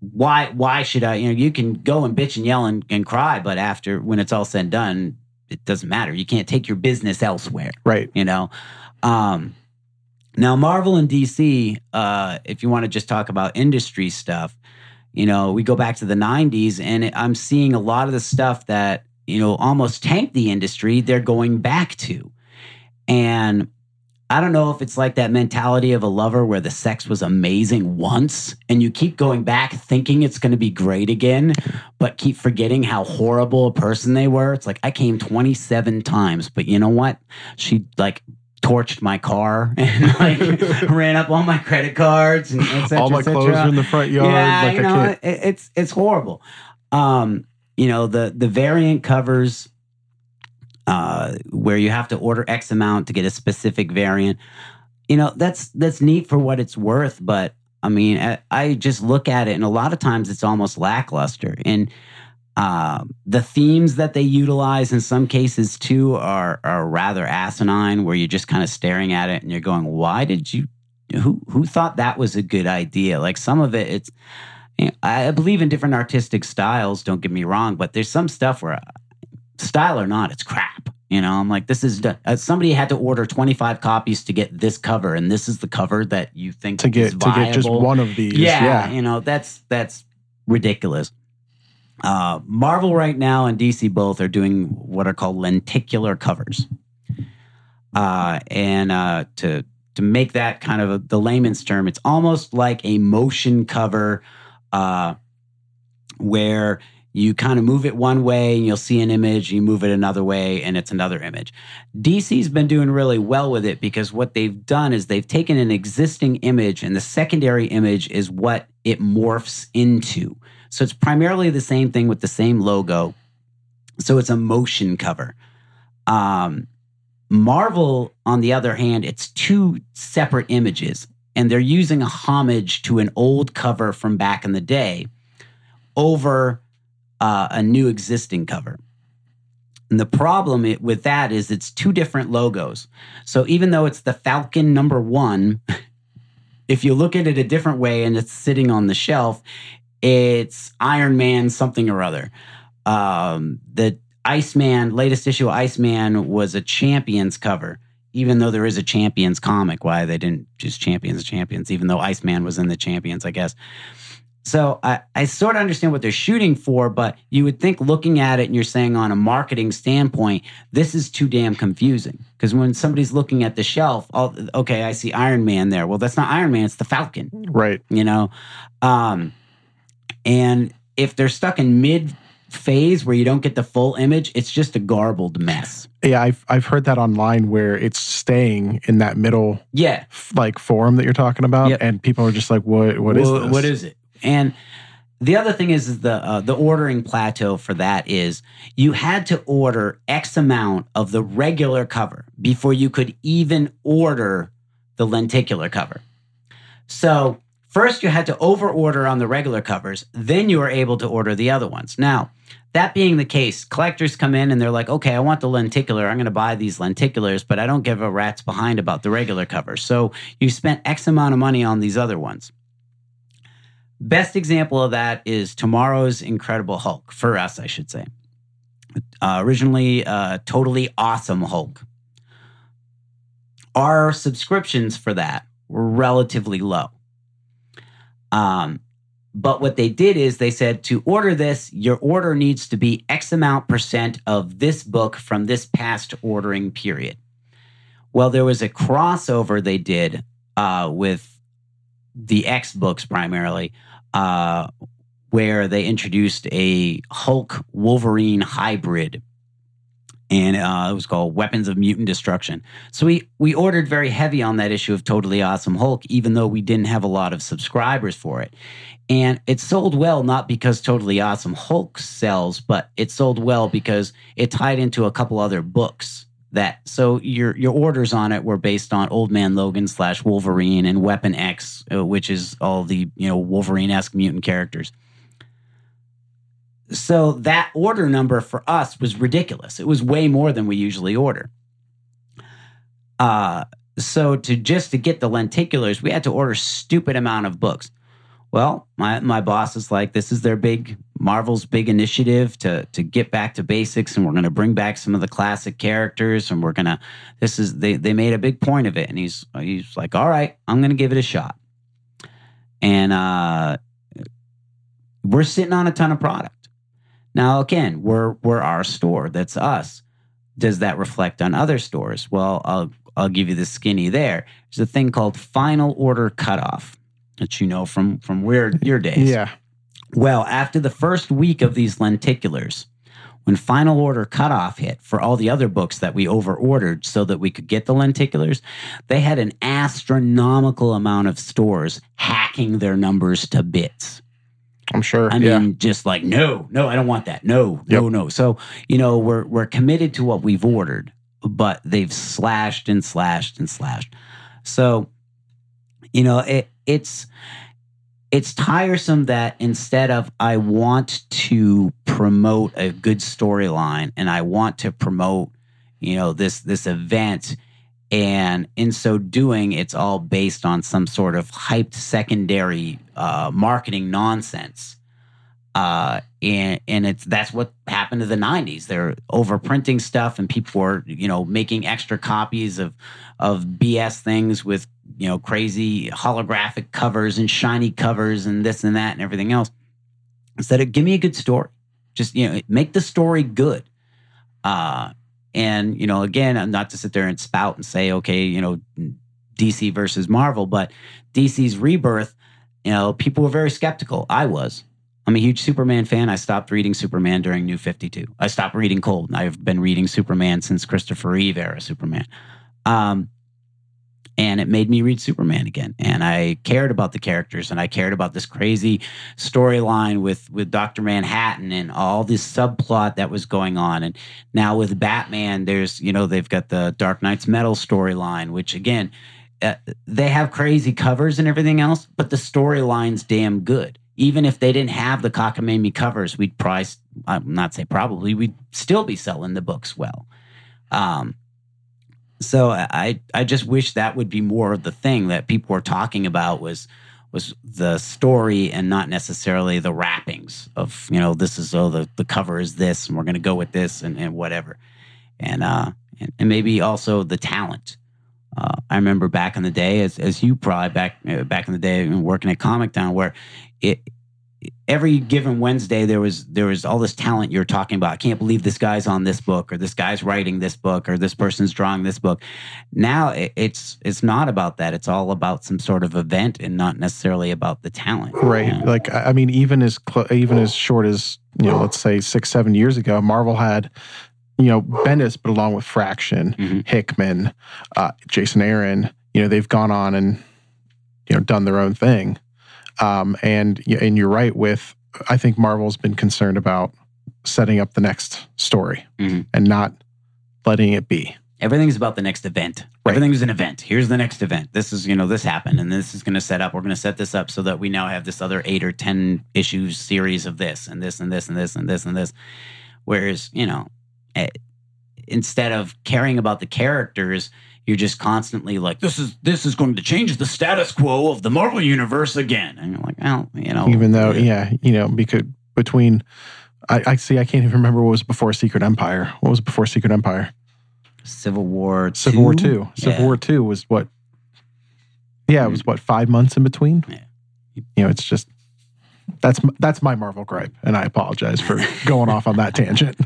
Why why should I, you know, you can go and bitch and yell and, and cry, but after, when it's all said and done, it doesn't matter. You can't take your business elsewhere. Right. You know? Um, now, Marvel and D C, uh, if you want to just talk about industry stuff, you know, we go back to the nineties, and it, I'm seeing a lot of the stuff that, you know, almost tanked the industry, they're going back to. And I don't know if it's like that mentality of a lover where the sex was amazing once and you keep going back thinking it's going to be great again, but keep forgetting how horrible a person they were. It's like, I came twenty-seven times, but you know what? She like torched my car and like ran up all my credit cards and et cetera, all my et cetera. Clothes are in the front yard. Yeah, like you know, I can't. it's it's horrible. Um, you know, the the variant covers. Uh, where you have to order X amount to get a specific variant. You know, that's that's neat for what it's worth, but I mean, I, I just look at it, and a lot of times it's almost lackluster. And uh, the themes that they utilize in some cases, too, are, are rather asinine, where you're just kind of staring at it, and you're going, why did you... Who, who thought that was a good idea? Like, some of it, it's... You know, I believe in different artistic styles, don't get me wrong, but there's some stuff where... Style or not, it's crap. You know, I'm like, this is uh, somebody had to order twenty-five copies to get this cover, and this is the cover that you think to get is viable. To get just one of these. Yeah, yeah, you know, that's that's ridiculous. Uh, Marvel right now and D C both are doing what are called lenticular covers, uh, and uh, to to make that kind of a, the layman's term, it's almost like a motion cover, uh, where. You kind of move it one way and you'll see an image, you move it another way and it's another image. D C's been doing really well with it because what they've done is they've taken an existing image and the secondary image is what it morphs into. So it's primarily the same thing with the same logo. So it's a motion cover. Um, Marvel, on the other hand, it's two separate images and they're using a homage to an old cover from back in the day over... Uh, a new existing cover. And the problem it, with that is it's two different logos. So even though it's the Falcon number one, if you look at it a different way and it's sitting on the shelf, it's Iron Man something or other. Um, the Iceman, latest issue of Iceman was a Champions cover, even though there is a Champions comic. Why they didn't just Champions Champions, even though Iceman was in the Champions, I guess. So I, I sort of understand what they're shooting for, but you would think looking at it and you're saying on a marketing standpoint, this is too damn confusing. Because when somebody's looking at the shelf, all, okay, I see Iron Man there. Well, that's not Iron Man, it's the Falcon. Right. You know? Um, and if they're stuck in mid-phase where you don't get the full image, it's just a garbled mess. Yeah, I've, I've heard that online where it's staying in that middle yeah. f- like form that you're talking about, yep. And people are just like, what? What well, is this? What is it? And The other thing is, is the uh, the ordering plateau for that is you had to order X amount of the regular cover before you could even order the lenticular cover. So first you had to overorder on the regular covers, then you were able to order the other ones. Now, that being the case, collectors come in and they're like, okay, I want the lenticular. I'm going to buy these lenticulars, but I don't give a rat's behind about the regular covers. So you spent X amount of money on these other ones. Best example of that is tomorrow's Incredible Hulk, for us, I should say. Uh, originally, uh, Totally Awesome Hulk. Our subscriptions for that were relatively low. Um, but what they did is they said, to order this, your order needs to be X amount percent of this book from this past ordering period. Well, there was a crossover they did uh, with the X books primarily, uh, where they introduced a Hulk-Wolverine hybrid, and uh, it was called Weapons of Mutant Destruction. So we, we ordered very heavy on that issue of Totally Awesome Hulk, even though we didn't have a lot of subscribers for it. And it sold well, not because Totally Awesome Hulk sells, but it sold well because it tied into a couple other books. That so your your orders on it were based on Old Man Logan slash Wolverine and Weapon X, which is all the, you know, Wolverine-esque mutant characters. So that order number for us was ridiculous. It was way more than we usually order. Uh, so to just to get the lenticulars, we had to order stupid amount of books. Well, my, my boss is like, this is their big, Marvel's big initiative to to get back to basics, and we're going to bring back some of the classic characters, and we're going to, this is, they they made a big point of it, and he's he's like, all right, I'm going to give it a shot. And uh, we're sitting on a ton of product. Now, again, we're, we're our store. That's us. Does that reflect on other stores? Well, I'll, I'll give you the skinny there. There's a thing called final order cutoff, that you know from from weird your days. Yeah. Well, after the first week of these lenticulars, when final order cutoff hit for all the other books that we overordered so that we could get the lenticulars, they had an astronomical amount of stores hacking their numbers to bits. I'm sure. I yeah. mean, just like, no, no, I don't want that. No, yep. no, no. So, you know, we're we're committed to what we've ordered, but they've slashed and slashed and slashed. So, you know, it It's it's tiresome that instead of I want to promote a good storyline and I want to promote, you know, this this event, and in so doing, it's all based on some sort of hyped secondary uh, marketing nonsense. Uh, and and it's that's what happened to the nineties. They're overprinting stuff, and people were, you know, making extra copies of of B S things with, you know, crazy holographic covers and shiny covers and this and that and everything else. Instead of, give me a good story. Just, you know, make the story good. Uh, and, you know, again, not to sit there and spout and say, okay, you know, D C versus Marvel, but D C's rebirth, you know, people were very skeptical. I was. I'm a huge Superman fan. I stopped reading Superman during New fifty-two. I stopped reading Cold. I've been reading Superman since Christopher Reeve era Superman. Um, And it made me read Superman again. And I cared about the characters, and I cared about this crazy storyline with, with Doctor Manhattan and all this subplot that was going on. And now with Batman, there's, you know, they've got the Dark Knight's Metal storyline, which again, uh, they have crazy covers and everything else, but the storyline's damn good. Even if they didn't have the cockamamie covers, we'd probably, I'm not say probably, we'd still be selling the books well. Um, So I I just wish that would be more of the thing that people were talking about was was the story and not necessarily the wrappings of, you know, this is, oh, the, the cover is this and we're going to go with this and, and whatever. And, uh, and and maybe also the talent. Uh, I remember back in the day, as as you probably back back in the day working at Comic Town, where it every given Wednesday there was there was all this talent you're talking about. I can't believe this guy's on this book, or this guy's writing this book, or this person's drawing this book. Now it's it's not about that. It's all about some sort of event and not necessarily about the talent. Right. You know? Like, I mean, even as cl- even as short as, you know, let's say six, seven years ago, Marvel had, you know, Bendis, but along with Fraction, mm-hmm. Hickman, uh, Jason Aaron, you know, they've gone on and, you know, done their own thing. Um, and and you're right with I think Marvel's been concerned about setting up the next story mm-hmm. and not letting it be. Everything's about the next event. Right. Everything's an event. Here's the next event. This is, you know, this happened and this is going to set up. We're going to set this up so that we now have this other eight or ten issues series of this and this and this and this and this and this. Whereas, you know, it, instead of caring about the characters, you're just constantly like, this is this is going to change the status quo of the Marvel Universe again. And you're like, well, you know. Even though, yeah, you know, because between, I, I see, I can't even remember what was before Secret Empire. What was before Secret Empire? Civil War two? Civil War two. Civil yeah. War two was what? Yeah, it was what, five months in between? Yeah. You know, it's just, that's that's my Marvel gripe, and I apologize for going off on that tangent.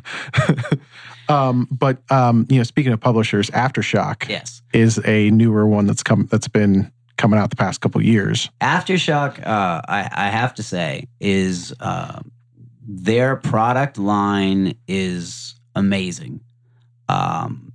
um, but, um, you know, speaking of publishers, Aftershock yes. is a newer one that's come that's been coming out the past couple of years. Aftershock, uh, I, I have to say, is uh, their product line is amazing. Um,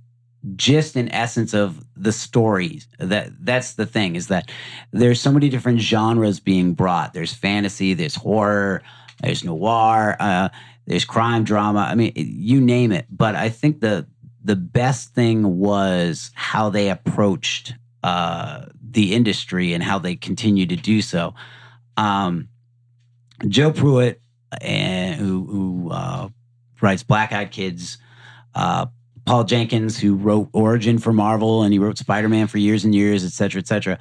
just in essence of the stories, that that's the thing, is that there's so many different genres being brought. There's fantasy, there's horror, there's noir, uh, there's crime drama. I mean, you name it. But I think the the best thing was how they approached uh, the industry and how they continue to do so. Um, Joe Pruitt, and who, who uh, writes Black Eyed Kids, uh, Paul Jenkins, who wrote Origin for Marvel, and he wrote Spider-Man for years and years, et cetera, et cetera.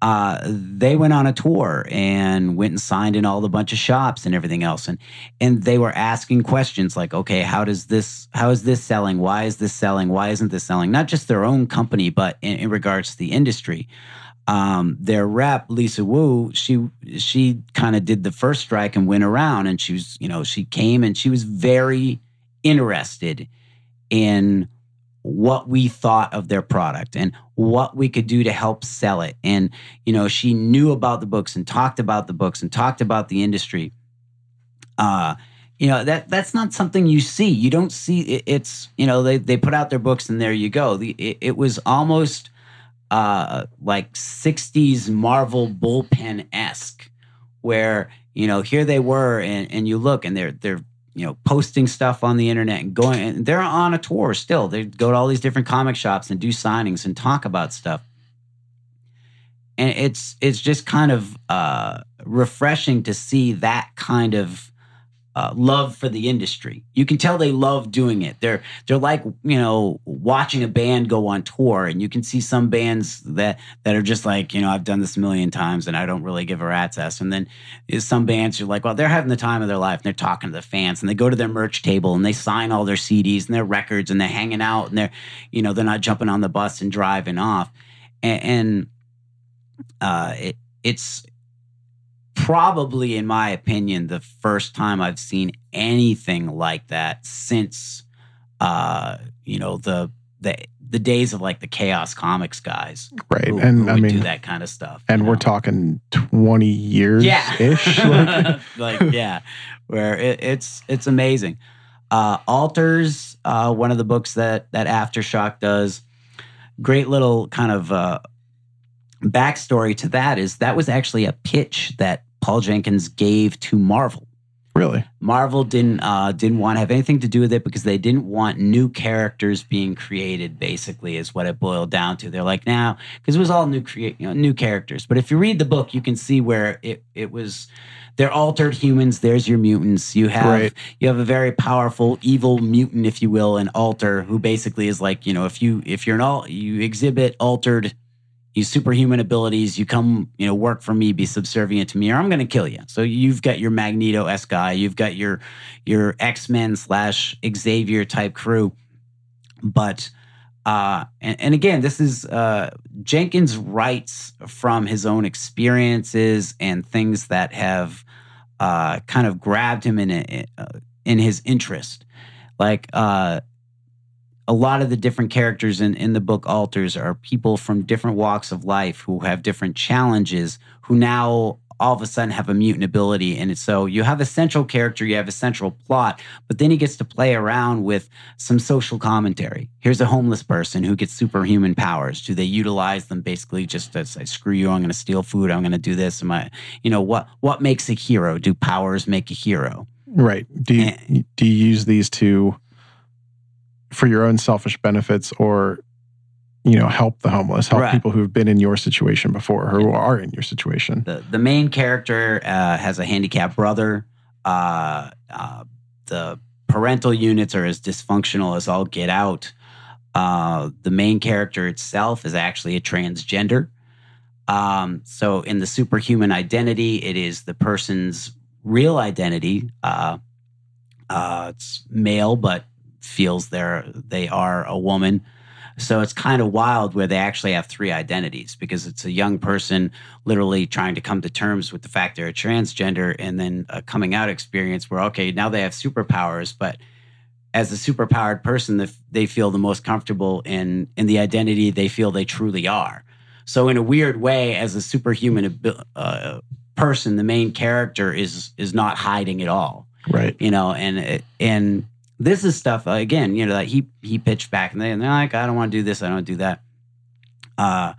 Uh, they went on a tour and went and signed in all the bunch of shops and everything else. And and they were asking questions like, okay, how does this, how is this selling? Why is this selling? Why isn't this selling? Not just their own company, but in, in regards to the industry. Um, their rep, Lisa Wu, she she kind of did the first strike and went around, and she was, you know, she came and she was very interested in what we thought of their product and what we could do to help sell it. And, you know, she knew about the books and talked about the books and talked about the industry. Uh, you know, that that's not something you see. You don't see it, it's, you know, they, they put out their books and there you go. The, it, it was almost uh, like sixties Marvel bullpen-esque, where, you know, here they were and, and you look and they're they're you know, posting stuff on the internet and going, and they're on a tour still. They go to all these different comic shops and do signings and talk about stuff. And it's, it's just kind of uh, refreshing to see that kind of uh, love for the industry. You can tell they love doing it. They're, they're like, you know, watching a band go on tour, and you can see some bands that, that are just like, you know, I've done this a million times and I don't really give a rat's ass. And then some bands are like, well, they're having the time of their life and they're talking to the fans and they go to their merch table and they sign all their C Ds and their records and they're hanging out and they're, you know, they're not jumping on the bus and driving off. And, and uh, it, it's, probably, in my opinion, the first time I've seen anything like that since, uh, you know, the the the days of like the Chaos Comics guys, right? Who, and who I mean, do that kind of stuff. And we're know? talking twenty years, yeah, ish, like. like yeah, where it, it's it's amazing. Uh, Alters, uh, one of the books that that Aftershock does, great little kind of uh, backstory to that is that was actually a pitch that Paul Jenkins gave to Marvel. Really? Marvel didn't uh, didn't want to have anything to do with it because they didn't want new characters being created, basically, is what it boiled down to. They're like, now, nah, because it was all new crea- you know, new characters. But if you read the book, you can see where it, it was, they're altered humans, there's your mutants. You have right. you have a very powerful evil mutant, if you will, an alter, who basically is like, you know, if you if you're an alt, you exhibit altered superhuman abilities, you come, you know, work for me, be subservient to me, or I'm going to kill you. So you've got your Magneto-esque guy, you've got your your X-Men slash Xavier type crew. But, uh, and, and again, this is, uh, Jenkins writes from his own experiences and things that have uh, kind of grabbed him in, a, in his interest. Like, uh, a lot of the different characters in, in the book Alters are people from different walks of life who have different challenges, who now all of a sudden have a mutant ability. And so you have a central character, you have a central plot, but then he gets to play around with some social commentary. Here's a homeless person who gets superhuman powers. Do they utilize them basically just to say, screw you, I'm going to steal food, I'm going to do this. Am I, you know, what what makes a hero? Do powers make a hero? Right. Do you, and, do you use these to, for your own selfish benefits, or, you know, help the homeless, help right. people who've been in your situation before, or who are in your situation. The the main character uh, has a handicapped brother. Uh, uh, the parental units are as dysfunctional as all get out. Uh, the main character itself is actually a transgender. Um, so in the superhuman identity, it is the person's real identity. Uh, uh, it's male, but feels they're they are a woman. So it's kind of wild where they actually have three identities, because it's a young person literally trying to come to terms with the fact they're a transgender, and then a coming out experience where, okay, now they have superpowers, but as a superpowered person, they feel the most comfortable in, in the identity they feel they truly are. So in a weird way, as a superhuman uh, person, the main character is is not hiding at all. Right. You know, and and... This is stuff, again, you know, that he he pitched back, and, they, and they're like, I don't want to do this, I don't do that. Uh,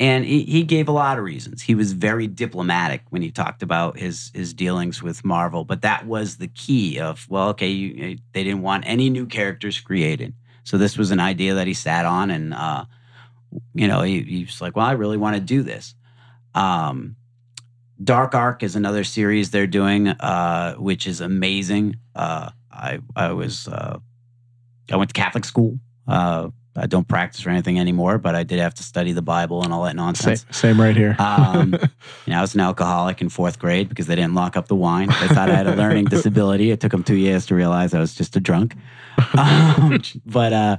and he, he gave a lot of reasons. He was very diplomatic when he talked about his his dealings with Marvel, but that was the key of, well, okay, you, they didn't want any new characters created. So this was an idea that he sat on, and, uh, you know, he, he was like, well, I really want to do this. Um, Dark Arc is another series they're doing, uh, which is amazing. Uh I I was uh, I went to Catholic school. Uh, I don't practice or anything anymore, but I did have to study the Bible and all that nonsense. Same, same right here. um, you know, I was an alcoholic in fourth grade because they didn't lock up the wine. They thought I had a learning disability. It took them two years to realize I was just a drunk. Um, but uh,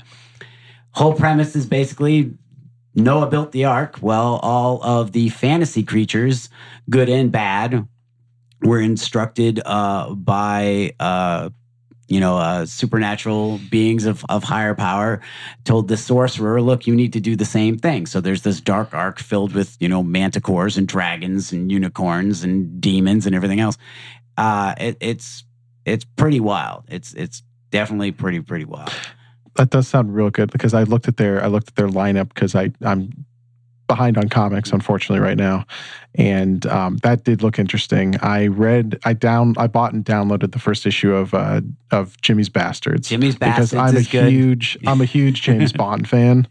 whole premise is basically Noah built the ark. Well, all of the fantasy creatures, good and bad, were instructed uh, by. Uh, You know, uh, supernatural beings of, of higher power told the sorcerer, look, you need to do the same thing. So there's this dark ark filled with, you know, manticores and dragons and unicorns and demons and everything else. Uh, it, it's it's pretty wild. It's it's definitely pretty, pretty wild. That does sound real good, because I looked at their I looked at their lineup, because I'm behind on comics, unfortunately, right now. And um, that did look interesting. I read, I down, I bought and downloaded the first issue of uh, of Jimmy's Bastards. Jimmy's Bastards because I'm is a good. huge, I'm a huge James Bond fan,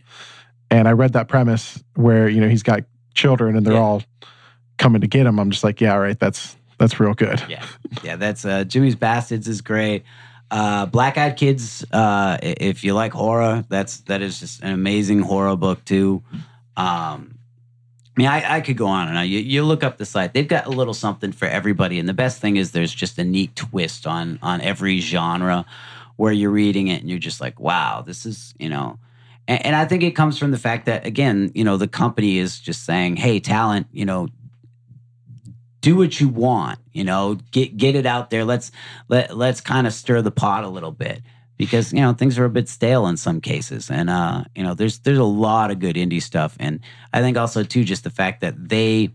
and I read that premise where, you know, he's got children and they're yeah. all coming to get him. I'm just like, yeah, all right, that's that's real good. Yeah, yeah, that's uh, Jimmy's Bastards is great. Uh, Black Eyed Kids, uh, if you like horror, that's that is just an amazing horror book too. Um, I mean, I, I could go on and on. You, you look up the site. They've got a little something for everybody. And the best thing is there's just a neat twist on on every genre where you're reading it and you're just like, wow, this is, you know. And, and I think it comes from the fact that, again, you know, the company is just saying, hey, talent, you know, do what you want, you know, get get it out there. Let's let, let's kind of stir the pot a little bit. Because, you know, things are a bit stale in some cases. And, uh, you know, there's there's a lot of good indie stuff. And I think also, too, just the fact that they...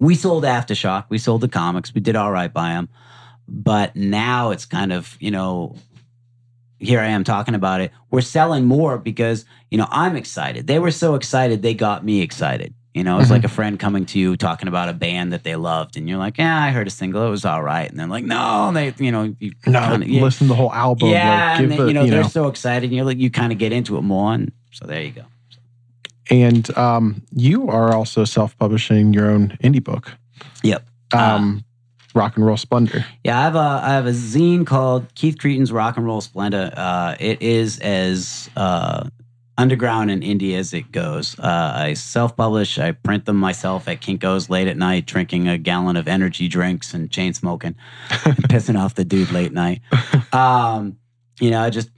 We sold Aftershock. We sold the comics. We did all right by them. But now it's kind of, you know... Here I am talking about it. We're selling more because, you know, I'm excited. They were so excited, they got me excited. You know, it's mm-hmm. like a friend coming to you talking about a band that they loved, and you're like, "Yeah, I heard a single; it was all right." And they're like, "No, they, you know, you no, kinda, you, listen to the whole album." Yeah, like, give and they, a, you know, you they're know. so excited, and you're like, you kind of get into it more. And so there you go. And um, you are also self-publishing your own indie book. Yep. Um, uh, Rock and Roll Splendor. Yeah, I have a I have a zine called Keith Cretin's Rock and Roll Splendor. Uh, it is as uh, underground and indie as it goes. Uh, I self-publish. I print them myself at Kinko's late at night, drinking a gallon of energy drinks and chain smoking and pissing off the dude late night. Um, you know, I just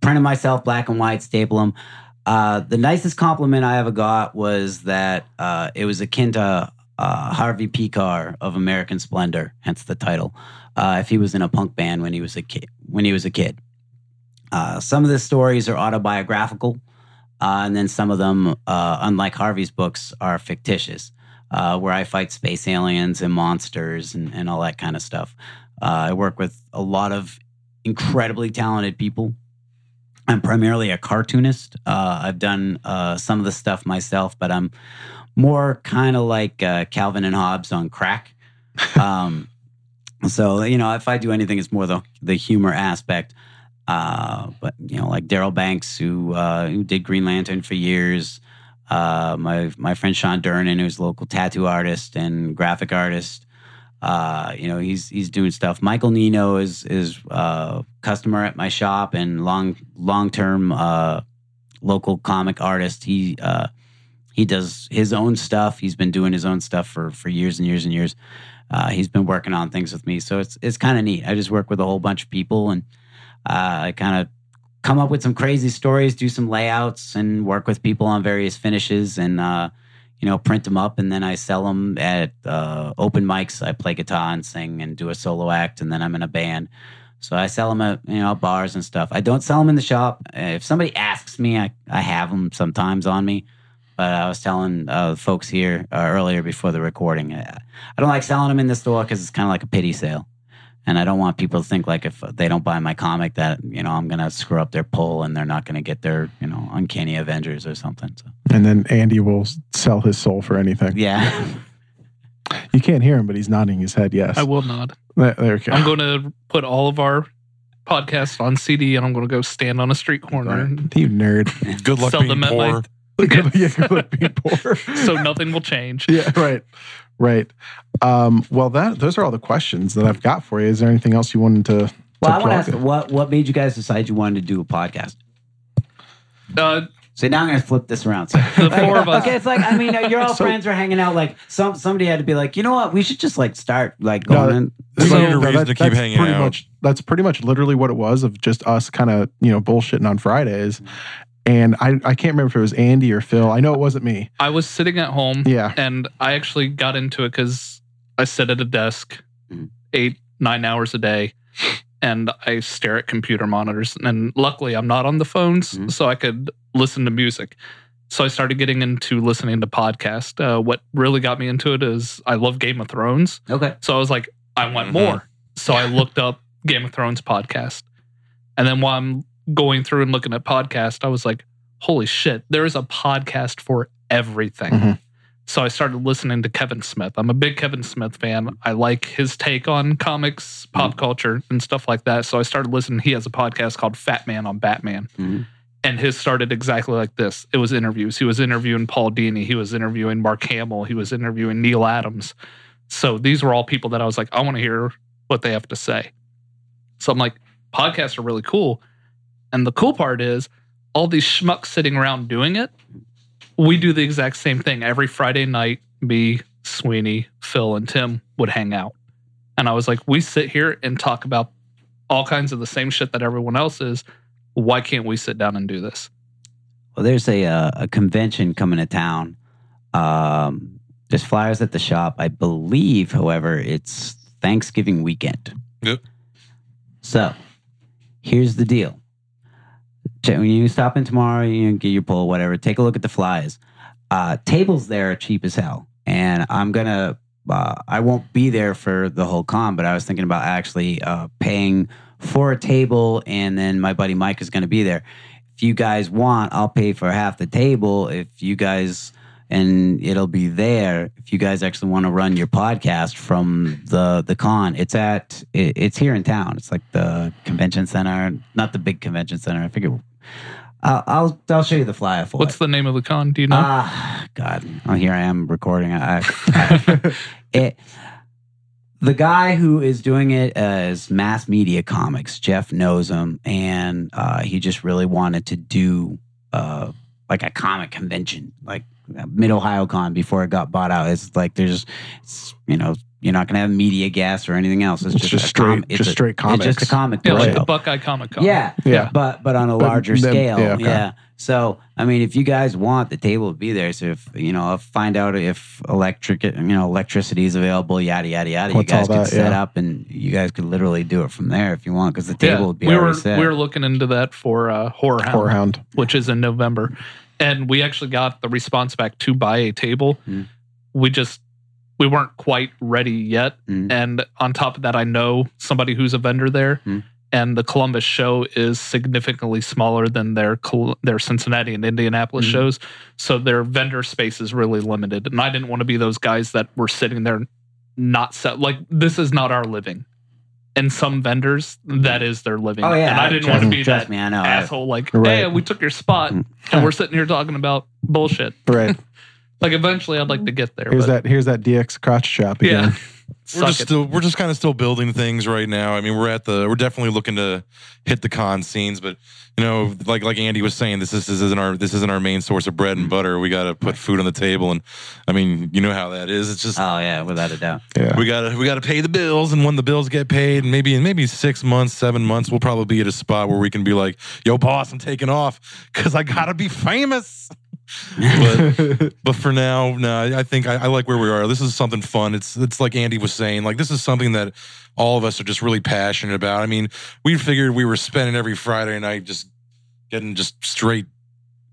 printed myself black and white, staple them. Uh, the nicest compliment I ever got was that uh, it was akin to uh, Harvey Pekar of American Splendor, hence the title, uh, if he was in a punk band when he was a kid. When he was a kid. Uh, some of the stories are autobiographical. Uh, and then some of them, uh, unlike Harvey's books, are fictitious. uh, where I fight space aliens and monsters and, and all that kind of stuff. Uh, I work with a lot of incredibly talented people. I'm primarily a cartoonist. Uh, I've done uh, some of the stuff myself, but I'm more kind of like uh, Calvin and Hobbes on crack. Um, so, you know, if I do anything, it's more the, the humor aspect. Uh, but, you know, like Daryl Banks, who, uh, who did Green Lantern for years. Uh, my my friend Sean Durnan, who's a local tattoo artist and graphic artist. Uh, you know, he's he's doing stuff. Michael Nino is is uh, customer at my shop and long long term uh, local comic artist. He uh, he does his own stuff. He's been doing his own stuff for, for years and years and years. Uh, he's been working on things with me, so it's it's kind of neat. I just work with a whole bunch of people, and uh, I kind of come up with some crazy stories, do some layouts, and work with people on various finishes, and uh, you know, print them up, and then I sell them at uh, open mics. I play guitar and sing and do a solo act, and then I'm in a band. So I sell them at, you know, bars and stuff. I don't sell them in the shop. If somebody asks me, I, I have them sometimes on me. But I was telling uh, folks here uh, earlier before the recording, I, I don't like selling them in the store because it's kind of like a pity sale. And I don't want people to think like if they don't buy my comic that, you know, I'm going to screw up their pull and they're not going to get their, you know, Uncanny Avengers or something. So. And then Andy will sell his soul for anything. Yeah. You can't hear him, but he's nodding his head yes. I will nod. There, there we go. I'm going to put all of our podcasts on C D and I'm going to go stand on a street corner. Right. You nerd. Good luck sell being them poor. At my, yeah. Yeah, good luck being poor. So nothing will change. Yeah, right. Right. Um, well, that those are all the questions that I've got for you. Is there anything else you wanted to? to well, I want to ask what what made you guys decide you wanted to do a podcast? Uh, so now I'm going to flip this around. So. The four of us. Okay, it's like I mean, you're all so, friends. We're hanging out. Like some somebody had to be like, you know what? We should just like start like going. No, in. There's so, no reason that, to keep hanging out. Much, that's pretty much literally what it was of just us kind of you know bullshitting on Fridays. Mm-hmm. And I, I can't remember if it was Andy or Phil. I know it wasn't me. I was sitting at home. Yeah. And I actually got into it because I sit at a desk mm-hmm. eight, nine hours a day. And I stare at computer monitors. And luckily, I'm not on the phones, mm-hmm. so I could listen to music. So I started getting into listening to podcasts. Uh, what really got me into it is I love Game of Thrones. Okay. So I was like, I want mm-hmm. more. So I looked up Game of Thrones podcast. And then while I'm going through and looking at podcasts, I was like, holy shit, there is a podcast for everything. Mm-hmm. So I started listening to Kevin Smith. I'm a big Kevin Smith fan. I like his take on comics, pop mm-hmm. culture, and stuff like that. So I started listening. He has a podcast called Fat Man on Batman. Mm-hmm. And his started exactly like this. It was interviews. He was interviewing Paul Dini. He was interviewing Mark Hamill. He was interviewing Neil Adams. So these were all people that I was like, I want to hear what they have to say. So I'm like, podcasts are really cool. And the cool part is, all these schmucks sitting around doing it, we do the exact same thing. Every Friday night, me, Sweeney, Phil, and Tim would hang out. And I was like, we sit here and talk about all kinds of the same shit that everyone else is. Why can't we sit down and do this? Well, there's a uh, a convention coming to town. Um, there's flyers at the shop. I believe, however, it's Thanksgiving weekend. Yep. So, here's the deal. When you stop in tomorrow, you get your pull, whatever. Take a look at the flyers. Uh, tables there are cheap as hell, and I'm gonna. Uh, I won't be there for the whole con, but I was thinking about actually uh, paying for a table, and then my buddy Mike is gonna be there. If you guys want, I'll pay for half the table. If you guys, and it'll be there. If you guys actually want to run your podcast from the the con, it's at it, it's here in town. It's like the convention center, not the big convention center. I figure. Uh, I'll I'll show you the flyer for What's it. What's the name of the con? Do you know? Ah, uh, God. Oh, here I am recording. I, I, it, the guy who is doing it is Mass Media Comics. Jeff knows him, and uh, he just really wanted to do uh, like a comic convention, like Mid-Ohio Con before it got bought out. It's like there's, it's, you know, you're not going to have media gas or anything else. It's, it's just, just straight, com- it's just a, straight comics. It's just a comic book. Yeah, like the Buckeye Comic Con. Yeah, yeah. But but on a larger but, scale. Then, yeah, okay. yeah. So I mean, if you guys want, the table will be there. So if you know, I'll find out if electric, you know, electricity is available. Yada yada yada. What's you guys could set yeah. up, and you guys could literally do it from there if you want, because the table yeah, would be we were, set. We were looking into that for uh, Horror Hound, Horror Hound, which is in November, and we actually got the response back to buy a table. Mm. we just we weren't quite ready yet. Mm. And on top of that, I know somebody who's a vendor there, mm. and the Columbus show is significantly smaller than their their Cincinnati and Indianapolis mm. shows, so their vendor space is really limited. And I didn't want to be those guys that were sitting there not set, like, this is not our living. And some vendors, that is their living. Oh, yeah. And I didn't trust, want to be that me, I know. asshole like, right. hey, we took your spot, and we're sitting here talking about bullshit. Right. Like, eventually I'd like to get there. Here's but. that Here's that D X crotch shop again. Yeah. We're just, still, we're just kind of still building things right now. I mean, we're at the, we're definitely looking to hit the con scenes, but you know, like like Andy was saying, this, this isn't our this isn't our main source of bread and butter. We got to put food on the table, and I mean, you know how that is. It's just oh yeah, without a doubt. Yeah. We gotta we gotta pay the bills, and when the bills get paid, and maybe in maybe six months, seven months, we'll probably be at a spot where we can be like, yo, boss, I'm taking off because I gotta be famous. but but for now, no, I think I, I like where we are. This is something fun. It's it's like Andy was saying, like, this is something that all of us are just really passionate about. I mean, we figured we were spending every Friday night just getting just straight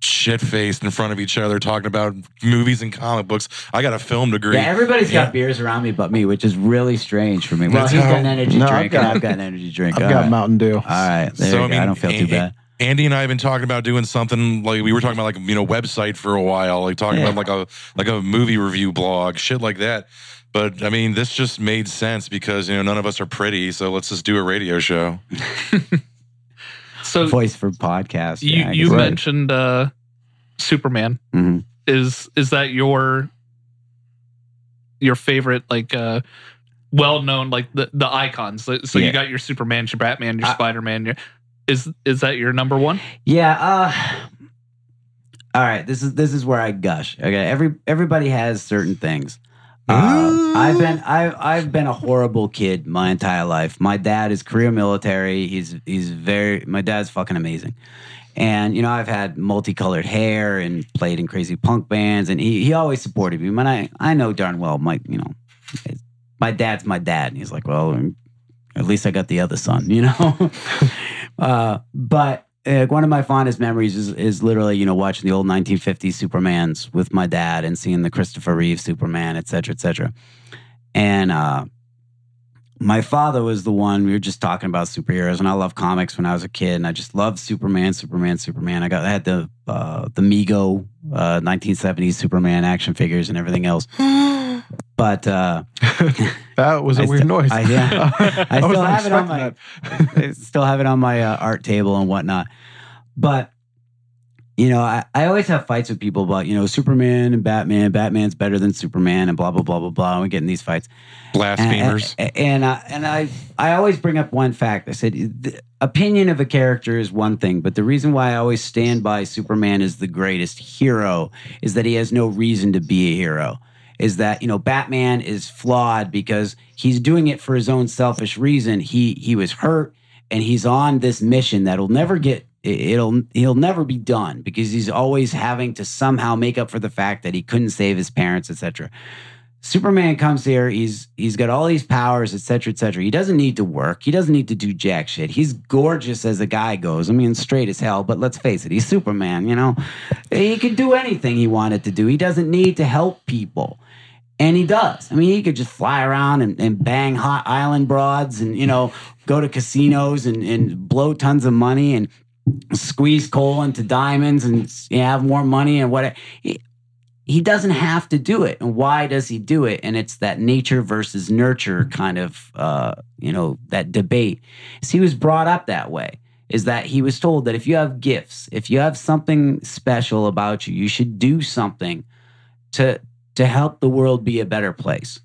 shit-faced in front of each other, talking about movies and comic books. I got a film degree. Yeah, everybody's yeah. got beers around me but me, which is really strange for me. Well, That's he's how, got an energy no, drink, I've got, and I've got an energy drink. I've all got right. Mountain Dew. All right, there so, you go. I, mean, I don't feel too bad. Andy and I have been talking about doing something like we were talking about, like, you know, website for a while, like talking yeah. about like a like a movie review blog, shit like that. But I mean, this just made sense because, you know, none of us are pretty, so let's just do a radio show. So voice for podcast. You, yeah, you mentioned uh, Superman. Mm-hmm. Is is that your your favorite, like, uh, well known, like the the icons? So yeah. you got your Superman, your Batman, your I, Spider-Man, your Is is that your number one? Yeah. Uh, all right. This is this is where I gush. Okay. Every everybody has certain things. Uh, I've been I've I've been a horrible kid my entire life. My dad is career military. He's he's very. My dad's fucking amazing. And, you know, I've had multicolored hair and played in crazy punk bands, and he he always supported me. When I I know darn well my you know my dad's my dad, and he's like, well, at least I got the other son, you know. Uh, but uh, one of my fondest memories is, is literally, you know, watching the old nineteen fifties Supermans with my dad and seeing the Christopher Reeve Superman, et cetera, et cetera. And uh, my father was the one, we were just talking about superheroes, and I love comics when I was a kid, and I just loved Superman, Superman, Superman. I got I had the uh, the Mego uh, nineteen seventies Superman action figures and everything else. But uh, that was a I weird st- noise. I, yeah, I, still I, have it on my, I still have it on my uh, art table and whatnot. But, you know, I, I always have fights with people about, you know, Superman and Batman. Batman's better than Superman and blah, blah, blah, blah, blah. And we get in these fights. Blasphemers. And, and, and, I, and I, I always bring up one fact. I said, the opinion of a character is one thing, but the reason why I always stand by Superman is the greatest hero is that he has no reason to be a hero. Is that, you know, Batman is flawed because he's doing it for his own selfish reason. He he was hurt, and he's on this mission that'll never get it'll he'll never be done because he's always having to somehow make up for the fact that he couldn't save his parents, et cetera. Superman comes here. He's he's got all these powers, et cetera, et cetera. He doesn't need to work. He doesn't need to do jack shit. He's gorgeous as a guy goes. I mean, straight as hell. But let's face it, he's Superman. You know, he could do anything he wanted to do. He doesn't need to help people. And he does. I mean, he could just fly around and, and bang hot island broads and, you know, go to casinos and, and blow tons of money and squeeze coal into diamonds and, you know, have more money and whatever. He, he doesn't have to do it. And why does he do it? And it's that nature versus nurture kind of, uh, you know, that debate. So he was brought up that way. Is that he was told that if you have gifts, if you have something special about you, you should do something to... to help the world be a better place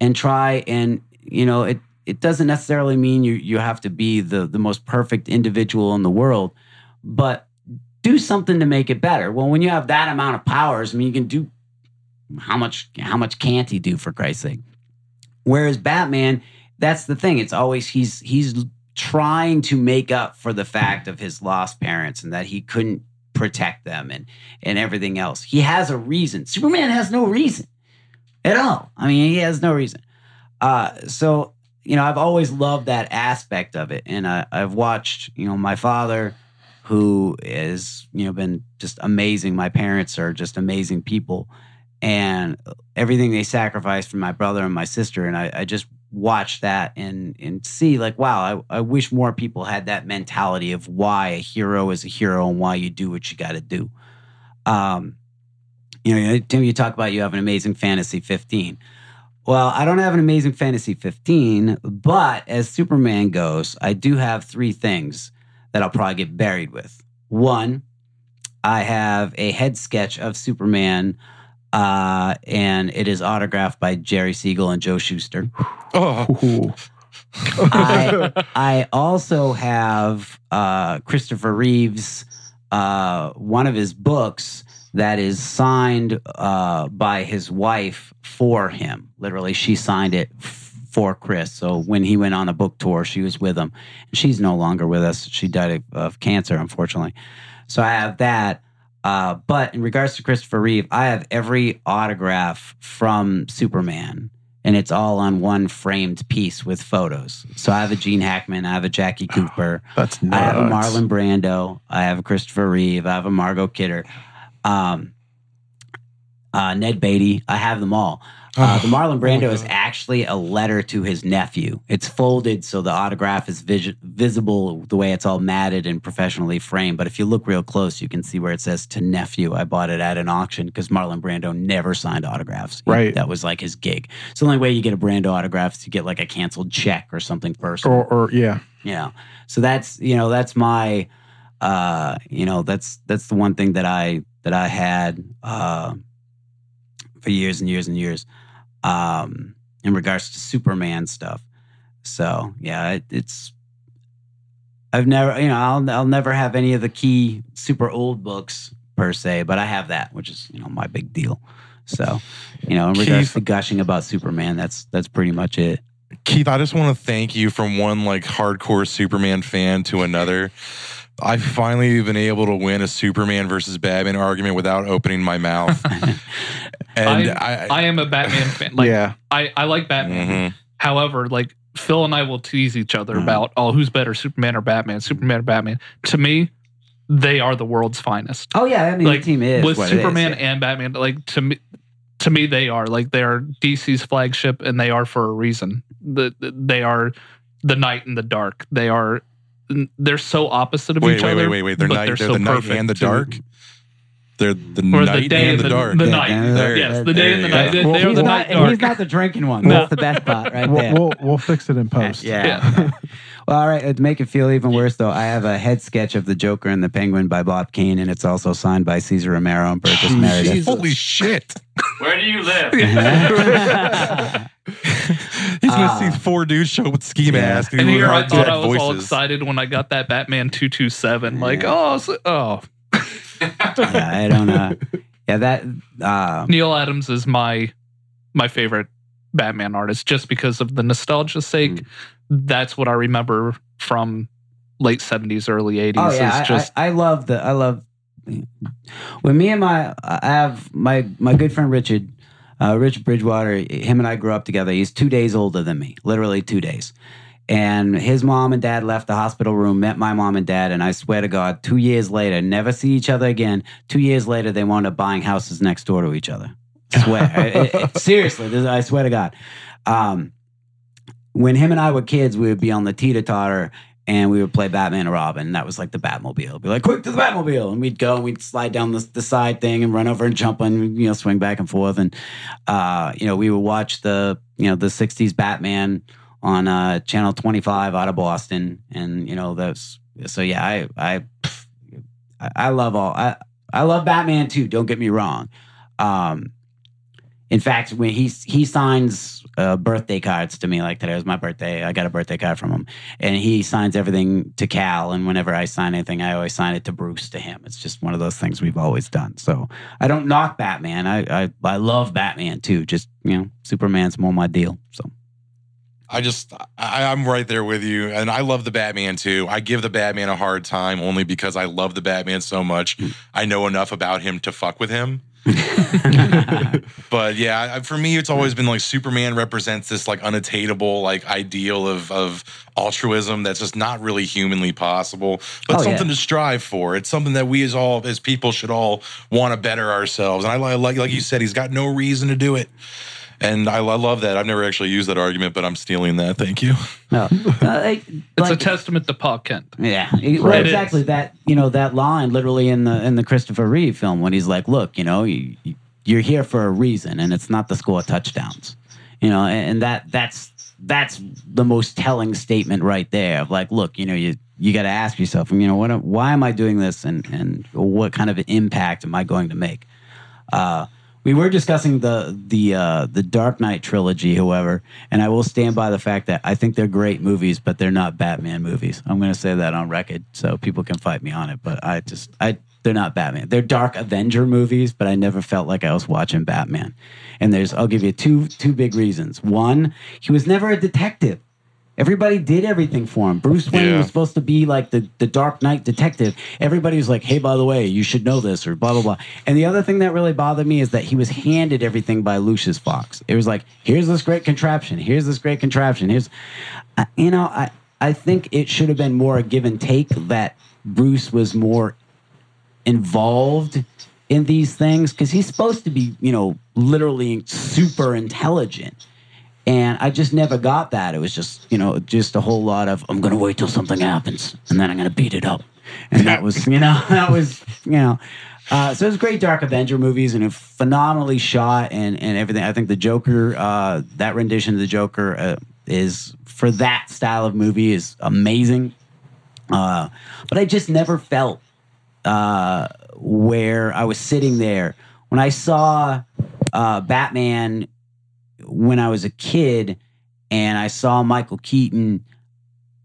and try and, you know, it, it doesn't necessarily mean you you have to be the, the most perfect individual in the world, but do something to make it better. Well, when you have that amount of powers, I mean, you can do how much, how much can't he do, for Christ's sake? Whereas Batman, that's the thing. It's always, he's, he's trying to make up for the fact of his lost parents and that he couldn't protect them and and everything else. He has a reason. Superman has no reason at all. I mean, he has no reason. Uh, so, you know, I've always loved that aspect of it. And I, I've watched, you know, my father, who is, you know, been just amazing. My parents are just amazing people. and everything they sacrificed for my brother and my sister. And I, I just watch that and and see like, wow, I, I wish more people had that mentality of why a hero is a hero and why you do what you got to do. Um, you know, Tim, you talk about you have an amazing fantasy fifteen. Well, I don't have an amazing fantasy fifteen, but as Superman goes, I do have three things that I'll probably get buried with. One, I have a head sketch of Superman, uh, and it is autographed by Jerry Siegel and Joe Shuster. Oh. I, I also have uh, Christopher Reeves, uh, one of his books that is signed uh, by his wife for him. Literally, she signed it f- for Chris. So when he went on a book tour, she was with him. She's no longer with us. She died of cancer, unfortunately. So I have that. Uh, but in regards to Christopher Reeve, I have every autograph from Superman, and it's all on one framed piece with photos. So I have a Gene Hackman, I have a Jackie Cooper, oh, that's nuts. I have a Marlon Brando, I have a Christopher Reeve, I have a Margot Kidder, um, uh, Ned Beatty. I have them all. Uh, the Marlon Brando oh is actually a letter to his nephew. It's folded so the autograph is vis- visible the way it's all matted and professionally framed. But if you look real close, you can see where it says to nephew. I bought it at an auction because Marlon Brando never signed autographs. Right. He, that was like his gig. It's the only way you get a Brando autograph is to get like a canceled check or something first. Or, or yeah. Yeah. You know? So that's, you know, that's my, uh, you know, that's, that's the one thing that I, that I had, uh, for years and years and years, um, in regards to Superman stuff. So yeah, it, it's I've never, you know, I'll I'll never have any of the key super old books per se, but I have that, which is, you know, my big deal. So, you know, in regards Keith, to gushing about Superman, that's that's pretty much it. Keith, I just want to thank you from one like hardcore Superman fan to another. I've finally been able to win a Superman versus Batman argument without opening my mouth. And I, I am a Batman fan. Like, yeah. I, I like Batman. Mm-hmm. However, like Phil and I will tease each other mm-hmm. about, oh, who's better, Superman or Batman? Superman or Batman? To me, they are the world's finest. Oh yeah, I mean, like, the team is with Superman is, yeah. and Batman. Like to me, to me, they are like they are D C's flagship, and they are for a reason. The they are the night and the dark. They are. They're so opposite of wait, each wait, other. Wait, wait, wait, they're night, they're, they're so the night and the dark. They're the or night the day and the, the dark. The night. There, yes, the day and the night. They're, they're the night dark. He's not the drinking one. No. That's the best part right there. We'll, we'll, we'll fix it in post. Yeah. yeah. Well, all right. To make it feel even worse, though, I have a head sketch of the Joker and the Penguin by Bob Kane, and it's also signed by Cesar Romero and Burgess Meredith. Jesus. Holy shit. Where do you live? He's going to uh, see four dudes show up with ski masks. Yeah. And here I thought I was voices. all excited when I got that Batman two twenty-seven. Yeah. Like, oh, so, oh. yeah, I don't know. Yeah, that um, Neil Adams is my my favorite Batman artist just because of the nostalgia's sake. Mm. That's what I remember from late seventies, early eighties. Oh, yeah, is just I, I, I love the I love when me and my I have my my good friend Richard, uh, Richard Bridgewater. Him and I grew up together. He's two days older than me, literally two days. And his mom and dad left the hospital room, met my mom and dad, and I swear to God, two years later, never see each other again. Two years later, they wound up buying houses next door to each other. I swear. it, it, seriously, this, I swear to God. Um, when him and I were kids, we would be on the teeter-totter, and we would play Batman and Robin. And that was like the Batmobile. We'd be like, quick to the Batmobile! And we'd go, and we'd slide down the, the side thing and run over and jump on, you know, swing back and forth. And, uh, you know, we would watch the, you know, the sixties Batman on uh, Channel twenty-five out of Boston, and you know those. So yeah, I I I love all. I I love Batman too. Don't get me wrong. Um, in fact, when he he signs uh, birthday cards to me, like today was my birthday. I got a birthday card from him, and he signs everything to Cal. And whenever I sign anything, I always sign it to Bruce to him. It's just one of those things we've always done. So I don't knock Batman. I I, I love Batman too. Just you know, Superman's more my deal. So. I just, I, I'm right there with you. And I love the Batman too. I give the Batman a hard time only because I love the Batman so much. I know enough about him to fuck with him. But yeah, for me, it's always been like Superman represents this like unattainable like ideal of of altruism that's just not really humanly possible, but oh, something yeah. to strive for. It's something that we as all as people should all want to better ourselves. And I like like you said, he's got no reason to do it. And I, I love that. I've never actually used that argument, but I'm stealing that. Thank you. No, no like, it's like, a testament to Paul Kent. Yeah, well, right exactly. That you know that line literally in the in the Christopher Reeve film when he's like, "Look, you know, you, you're here for a reason, and it's not to score touchdowns." You know, and, and that that's that's the most telling statement right there. Of like, look, you know, you you got to ask yourself, you know, what why am I doing this, and and what kind of an impact am I going to make? Uh, We were discussing the the uh, the Dark Knight trilogy, however, and I will stand by the fact that I think they're great movies, but they're not Batman movies. I'm going to say that on record, so people can fight me on it. But I just I they're not Batman. They're Dark Avenger movies, but I never felt like I was watching Batman. And there's I'll give you two two big reasons. One, he was never a detective. Everybody did everything for him. Bruce Wayne yeah. was supposed to be like the, the Dark Knight detective. Everybody was like, hey, by the way, you should know this or blah, blah, blah. And the other thing that really bothered me is that he was handed everything by Lucius Fox. It was like, here's this great contraption. Here's this great contraption. Here's, uh, you know, I, I think it should have been more a give and take that Bruce was more involved in these things because he's supposed to be, you know, literally super intelligent. And I just never got that. It was just, you know, just a whole lot of, I'm going to wait till something happens, and then I'm going to beat it up. And that was, you know, that was, you know. Uh, so it was great Dark Avenger movies and phenomenally shot and, and everything. I think the Joker, uh, that rendition of the Joker uh, is, for that style of movie, is amazing. Uh, but I just never felt uh, where I was sitting there. When I saw uh, Batman... when I was a kid and I saw Michael Keaton,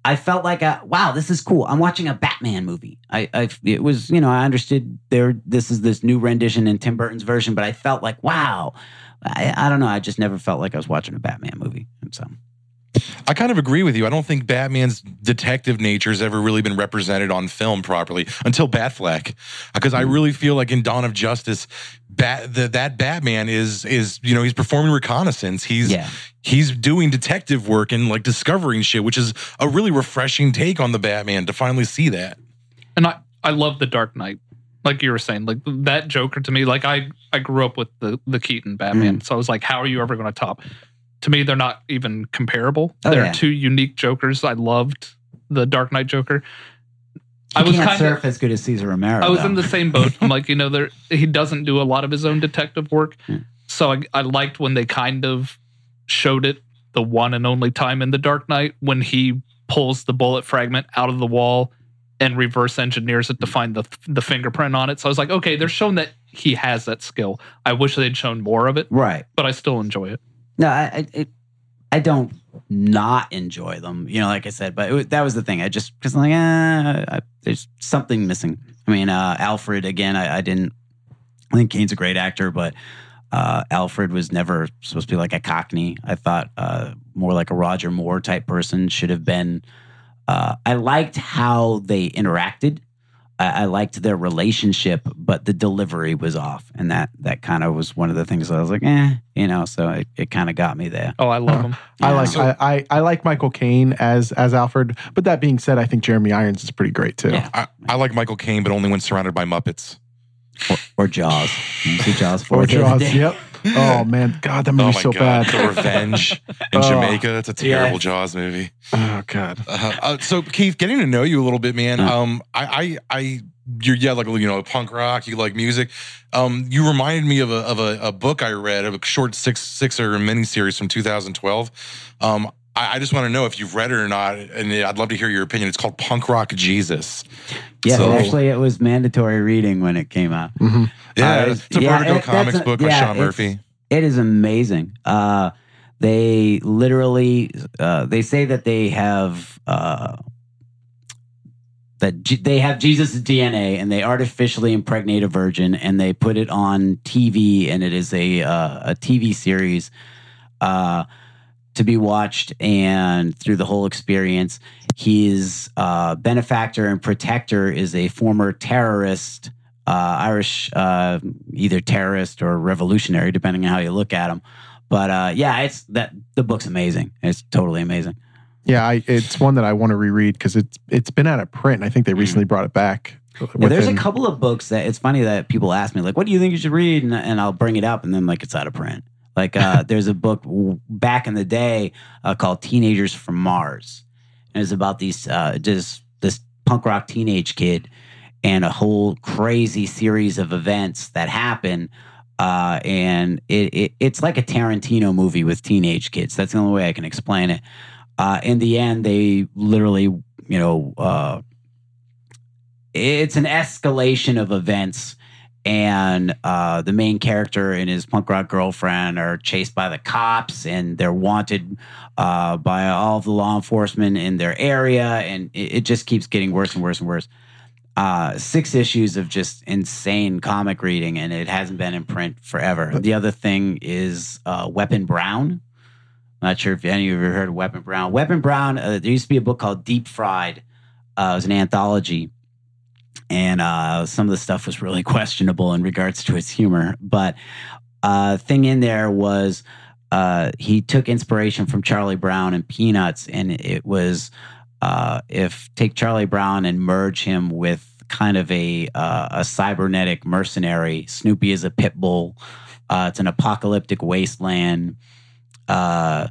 I felt like, a, wow, this is cool. I'm watching a Batman movie. I, I, it was, you know, I understood there, this is this new rendition in Tim Burton's version, but I felt like, wow, I, I don't know. I just never felt like I was watching a Batman movie. And so I kind of agree with you. I don't think Batman's detective nature has ever really been represented on film properly until Batfleck, because I really feel like in Dawn of Justice, Bat, the, that Batman is is you know he's performing reconnaissance. He's yeah. he's doing detective work and like discovering shit, which is a really refreshing take on the Batman to finally see that. And I, I love the Dark Knight, like you were saying, like that Joker to me. Like I I grew up with the the Keaton Batman, mm. so I was like, how are you ever going to top? To me, they're not even comparable. Oh, they're yeah. two unique Jokers. I loved the Dark Knight Joker. He I was can't kinda, surf as good as Cesar Romero. I was though. in the same boat. I'm like, you know, there he doesn't do a lot of his own detective work. Hmm. So I, I liked when they kind of showed it the one and only time in The Dark Knight when he pulls the bullet fragment out of the wall and reverse engineers it to find the the fingerprint on it. So I was like, okay, they're showing that he has that skill. I wish they'd shown more of it. Right. But I still enjoy it. No, I, I I don't not enjoy them, you know, like I said, but it was, that was the thing. I just, because I'm like, ah, I, there's something missing. I mean, uh, Alfred, again, I, I didn't, I think Kane's a great actor, but uh, Alfred was never supposed to be like a Cockney. I thought uh, more like a Roger Moore type person should have been, uh, I liked how they interacted. I, I liked their relationship, but the delivery was off. And that, that kind of was one of the things that I was like, eh, you know, so it, it kind of got me there. Oh, I love him. Yeah. I like I, I, I like Michael Caine as as Alfred. But that being said, I think Jeremy Irons is pretty great, too. Yeah. I, I like Michael Caine, but only when surrounded by Muppets. Or, or Jaws. You see Jaws for Or Jaws, yep. Oh, man. God, that movie's oh so God. bad. The Revenge in oh, Jamaica. That's a terrible yeah. Jaws movie. Oh, God. Uh, uh, so, Keith, getting to know you a little bit, man. Uh-huh. Um, I, I, I, you're, yeah, like, you know, punk rock, you like music. Um, you reminded me of a of a, a book I read, of a short six, six-er miniseries from two thousand twelve. Um, I, I just want to know if you've read it or not, and I'd love to hear your opinion. It's called Punk Rock Jesus. Yeah, so, actually, it was mandatory reading when it came out. Mm-hmm. Yeah, uh, it's, it's a yeah, Vertigo it, Comics a, book yeah, by Sean Murphy. It is amazing. Uh, they literally, uh, they say that they have uh, that G- they have Jesus' D N A, and they artificially impregnate a virgin, and they put it on T V, and it is a uh, a T V series uh, to be watched, and through the whole experience, his uh, benefactor and protector is a former terrorist uh, Irish uh, either terrorist or revolutionary, depending on how you look at them. But uh, yeah, it's that the book's amazing. It's totally amazing. Yeah, I, it's one that I want to reread because it's it's been out of print. And I think they recently brought it back. Yeah, there's a couple of books that it's funny that people ask me like, "What do you think you should read?" and, and I'll bring it up, and then like it's out of print. Like uh, there's a book back in the day uh, called "Teenagers from Mars," and it's about these uh, just this punk rock teenage kid and a whole crazy series of events that happen. Uh, and it, it it's like a Tarantino movie with teenage kids. That's the only way I can explain it. Uh, in the end, they literally, you know, uh, it's an escalation of events. And uh, the main character and his punk rock girlfriend are chased by the cops, and they're wanted uh, by all of the law enforcement in their area. And it, it just keeps getting worse and worse and worse. Uh, six issues of just insane comic reading, and it hasn't been in print forever. The other thing is uh, Weapon Brown. I'm not sure if any of you have heard of Weapon Brown. Weapon Brown, uh, there used to be a book called Deep Fried. Uh, it was an anthology. And uh, some of the stuff was really questionable in regards to its humor. But the uh, thing in there was uh, he took inspiration from Charlie Brown and Peanuts. And it was uh, if take Charlie Brown and merge him with kind of a, uh, a cybernetic mercenary. Snoopy is a pit bull. Uh, it's an apocalyptic wasteland. Uh,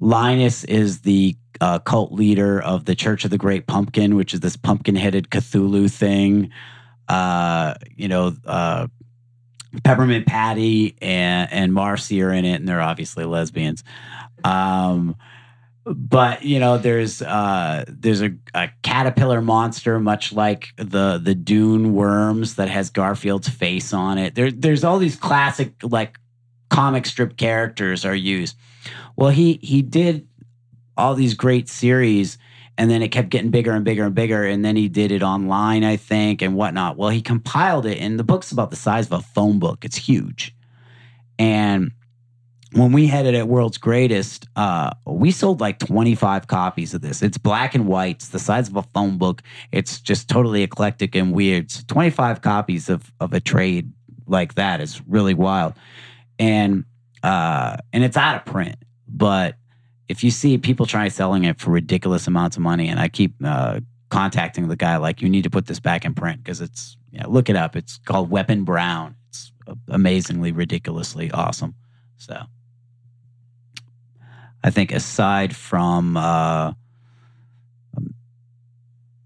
Linus is the Uh, cult leader of the Church of the Great Pumpkin, which is this pumpkin-headed Cthulhu thing. Uh, you know, uh, Peppermint Patty and, and Marcy are in it, and they're obviously lesbians. Um, but you know, there's uh, there's a, a caterpillar monster, much like the the Dune worms, that has Garfield's face on it. There, there's all these classic like comic strip characters are used. Well, he he did. all these great series, and then it kept getting bigger and bigger and bigger, and then he did it online, I think, and whatnot. Well, he compiled it, and the book's about the size of a phone book. It's huge. And when we had it at World's Greatest, uh, we sold like twenty-five copies of this. It's black and white. It's the size of a phone book. It's just totally eclectic and weird. So twenty-five copies of, of a trade like that is really wild. And, uh, and it's out of print, but if you see people try selling it for ridiculous amounts of money, and I keep uh, contacting the guy, like, you need to put this back in print because it's, you know, look it up. It's called Weapon Brown. It's amazingly, ridiculously awesome. So I think aside from uh,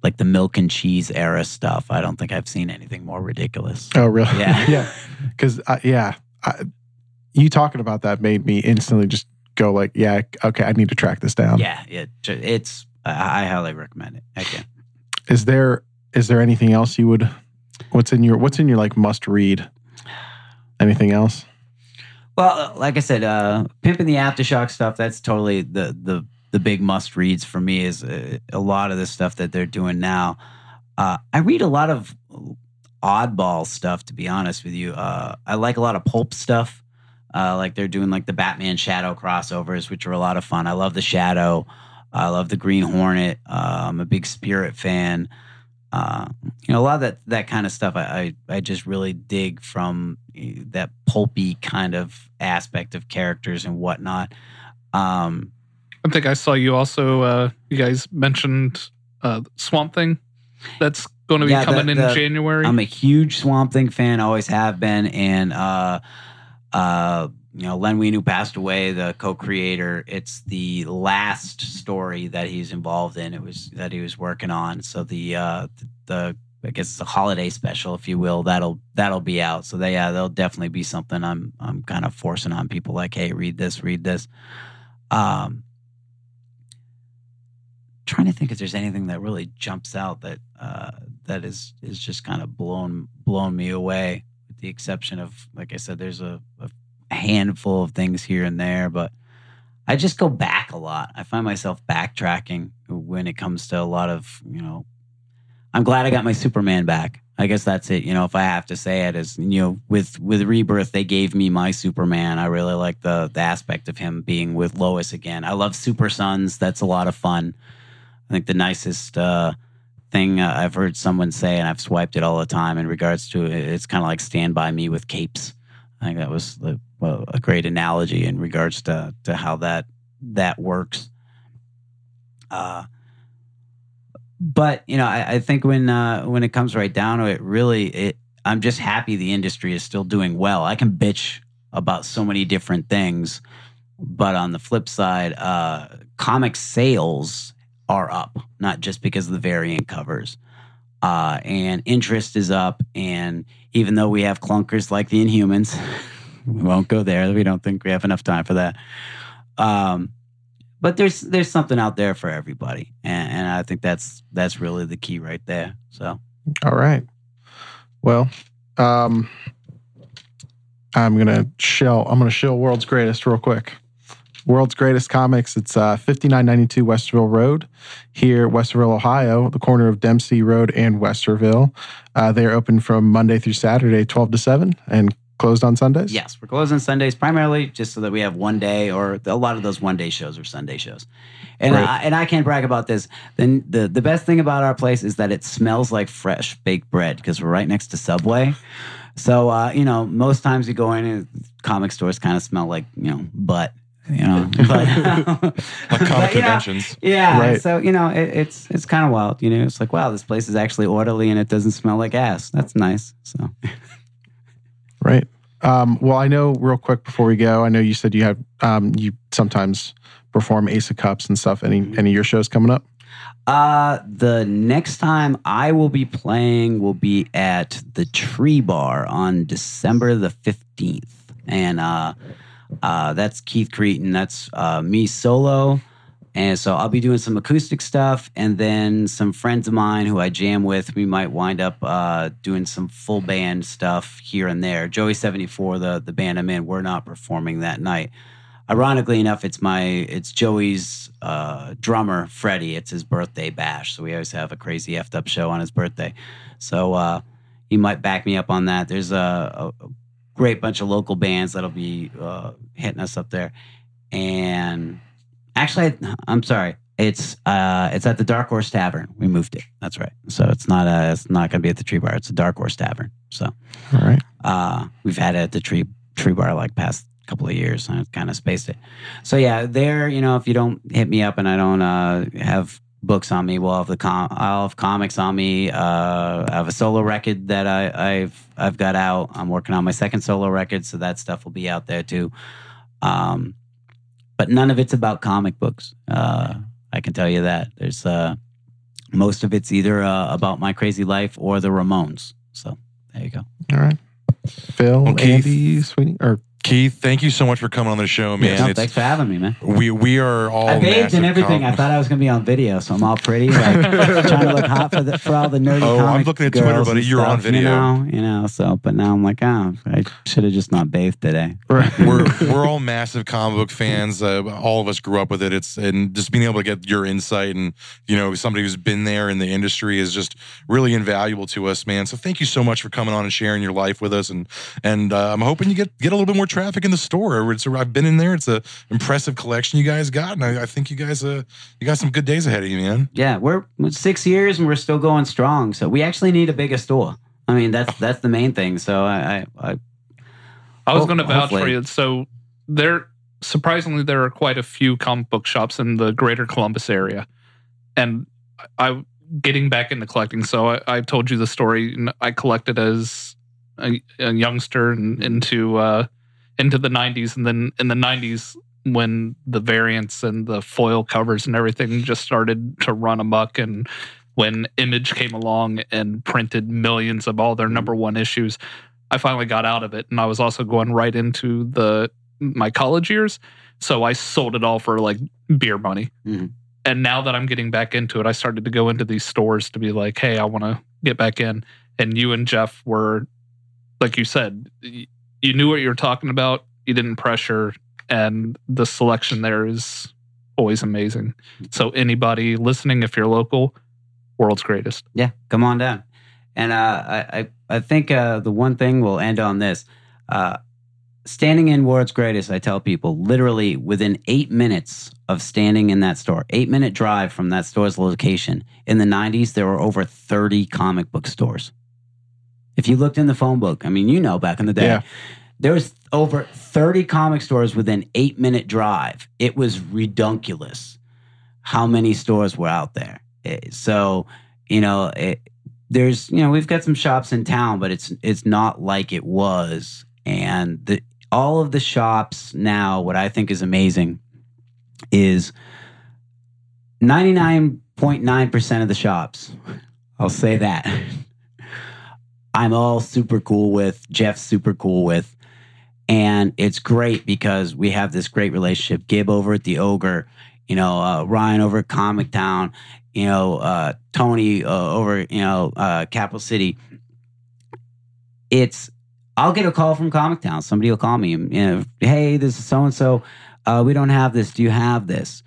like the milk and cheese era stuff, I don't think I've seen anything more ridiculous. Oh, really? Yeah. yeah. Because, uh, yeah, I, you talking about that made me instantly just go like, yeah, okay, I need to track this down. Yeah, it, it's, I highly recommend it. Okay. Is there, is there anything else you would, what's in your, what's in your like must read? Anything else? Well, like I said, uh, Pimpin' the Aftershock stuff, that's totally the, the, the big must reads for me is a, a lot of the stuff that they're doing now. Uh, I read a lot of oddball stuff, to be honest with you. Uh, I like a lot of pulp stuff. Uh, like they're doing like the Batman Shadow crossovers, which are a lot of fun. I love the Shadow. I love the Green Hornet. Uh, I'm a big Spirit fan. Uh, you know, a lot of that, that kind of stuff I, I, I just really dig from that pulpy kind of aspect of characters and whatnot. Um, I think I saw you also, uh, you guys mentioned uh, Swamp Thing. That's going to be yeah, coming the, the, in January. I'm a huge Swamp Thing fan, always have been. And, uh, Uh, you know, Len Wein, who passed away, the co-creator, it's the last story that he's involved in. It was that he was working on. So the, uh, the, the I guess it's a holiday special, if you will, that'll, that'll be out. So they, uh, there'll definitely be something I'm, I'm kind of forcing on people like, hey, read this, read this. Um, trying to think if there's anything that really jumps out that, uh, that is, is just kind of blown, blown me away. The exception of, like I said, there's a, a handful of things here and there, but I just go back a lot. I find myself backtracking when it comes to a lot of, you know, I'm glad I got my Superman back. I guess that's it. You know, if I have to say it is, you know, with, with Rebirth, they gave me my Superman. I really like the, the aspect of him being with Lois again. I love Super Sons. That's a lot of fun. I think the nicest, uh, thing uh, I've heard someone say, and I've swiped it all the time in regards to, it's kind of like Stand By Me with capes. I think that was the, well, a great analogy in regards to, to how that that works. Uh, but, you know, I, I think when uh, when it comes right down to it, really, it, I'm just happy the industry is still doing well. I can bitch about so many different things. But on the flip side, uh, comic sales are up, not just because of the variant covers. Uh, and interest is up. And even though we have clunkers like the Inhumans, we won't go there. We don't think we have enough time for that. Um, but there's there's something out there for everybody. And, and I think that's that's really the key right there. So, all right. Well, um, I'm gonna shill. I'm gonna shill World's Greatest real quick. World's Greatest Comics. It's uh, fifty-nine ninety-two Westerville Road here, Westerville, Ohio, the corner of Dempsey Road and Westerville. Uh, they are open from Monday through Saturday, twelve to seven, and closed on Sundays? Yes, we're closed on Sundays primarily just so that we have one day, or a lot of those one-day shows are Sunday shows. And right. I, and I can't brag about this. Then the the best thing about our place is that it smells like fresh baked bread because we're right next to Subway. So, uh, you know, most times you go in and comic stores kind of smell like, you know, butt. You know, but, like comic conventions. Yeah, yeah. Right. So you know, it, it's it's kind of wild. You know, it's like, wow, this place is actually orderly and it doesn't smell like ass. That's nice. So, right. Um, well, I know. Real quick before we go, I know you said you have um, you sometimes perform Ace of Cups and stuff. Any any of your shows coming up? Uh, the next time I will be playing will be at the Tree Bar on December the fifteenth, and uh. Uh, that's Keith Cretin. That's uh, me solo. And so I'll be doing some acoustic stuff. And then some friends of mine who I jam with, we might wind up uh, doing some full band stuff here and there. Joey seventy-four, the, the band I'm in, we're not performing that night. Ironically enough, it's my it's Joey's uh, drummer, Freddie. It's his birthday bash. So we always have a crazy effed up show on his birthday. So uh, he might back me up on that. There's a... a great bunch of local bands that'll be uh, hitting us up there. And actually, I'm sorry. It's uh, it's at the Dark Horse Tavern. We moved it. That's right. So it's not a, it's not going to be at the Tree Bar. It's the Dark Horse Tavern. So all right. Uh, we've had it at the Tree Tree Bar like past couple of years, and I kind of spaced it. So yeah, there, you know, if you don't hit me up and I don't uh, have books on me, we'll have the com- I'll have comics on me. Uh, I have a solo record that I, I've I've got out. I'm working on my second solo record, so that stuff will be out there too. Um, but none of it's about comic books. Uh, I can tell you that. There's uh, most of it's either uh, about my crazy life or the Ramones. So there you go. All right, Phil, well, Keith, Andy, Sweeney, or. Keith, thank you so much for coming on the show, man. No, thanks for having me, man. We we are all I bathed in everything. Com- I thought I was going to be on video, so I'm all pretty, like trying to look hot for, the, for all the nerdy. Oh, I'm looking at Twitter, buddy. You're stuff, on video, you know, you know. So, but now I'm like, oh, I should have just not bathed today. Right. we're we're all massive comic book fans. Uh, all of us grew up with it. It's and just being able to get your insight and you know somebody who's been there in the industry is just really invaluable to us, man. So thank you so much for coming on and sharing your life with us. And and uh, I'm hoping you get get a little bit more traffic in the store. It's, I've been in there. It's an impressive collection you guys got, and I, I think you guys uh, you got some good days ahead of you, man. Yeah, we're six years and we're still going strong. So we actually need a bigger store. I mean, that's that's the main thing. So I, I, I, I was going to vouch for you. So there, surprisingly, there are quite a few comic book shops in the greater Columbus area, and I'm getting back into collecting. So I, I told you the story. I collected as a, a youngster and into. Uh, into the nineties, and then in the nineties when the variants and the foil covers and everything just started to run amok, and when Image came along and printed millions of all their number one issues, I finally got out of it, and I was also going right into the my college years, so I sold it all for like beer money. Mm-hmm. And now that I'm getting back into it, I started to go into these stores to be like, hey, I want to get back in. And you and Jeff were, like you said, you knew what you were talking about. You didn't pressure, and the selection there is always amazing. So anybody listening, if you're local, World's Greatest. Yeah, come on down. And uh, I, I think uh, the one thing we'll end on this. Uh, standing in Ward's Greatest, I tell people, literally within eight minutes of standing in that store, eight-minute drive from that store's location, in the nineties, there were over thirty comic book stores. If you looked in the phone book, I mean, you know, back in the day, yeah. there was over thirty comic stores within eight-minute drive. It was redunculous how many stores were out there. It, so, you know, it, there's, you know, we've got some shops in town, but it's it's not like it was. And the all of the shops now, what I think is amazing is ninety-nine point nine percent of the shops, I'll say that, I'm all super cool with, Jeff's super cool with. And it's great because we have this great relationship. Gib over at the Ogre, you know, uh, Ryan over at Comic Town, you know, uh, Tony uh, over, you know, uh, Capital City. It's, I'll get a call from Comic Town. Somebody will call me. You know, hey, this is so-and-so. Uh, we don't have this. Do you have this?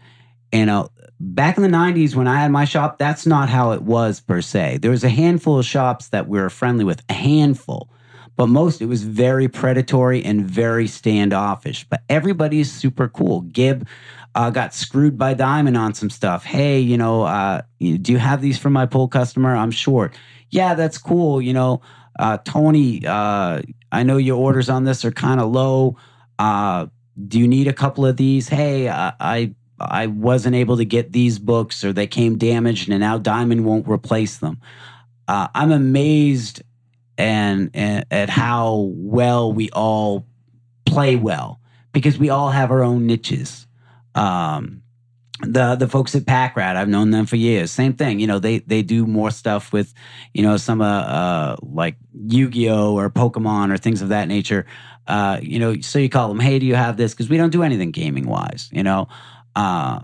You know, back in the nineties when I had my shop, that's not how it was per se. There was a handful of shops that we were friendly with, a handful. But most, it was very predatory and very standoffish. But everybody's super cool. Gib uh, got screwed by Diamond on some stuff. Hey, you know, uh, do you have these for my pull customer? I'm short. Yeah, that's cool, you know. Uh, Tony, uh, I know your orders on this are kind of low. Uh, do you need a couple of these? Hey, I, I I wasn't able to get these books, or they came damaged, and now Diamond won't replace them. Uh, I'm amazed and, and at how well we all play well, because we all have our own niches. Um, The the folks at Pack Rat, I've known them for years. Same thing, you know, they they do more stuff with, you know, some uh, uh like Yu-Gi-Oh or Pokemon or things of that nature. Uh, you know, so you call them, hey, do you have this? Because we don't do anything gaming wise, you know. Uh,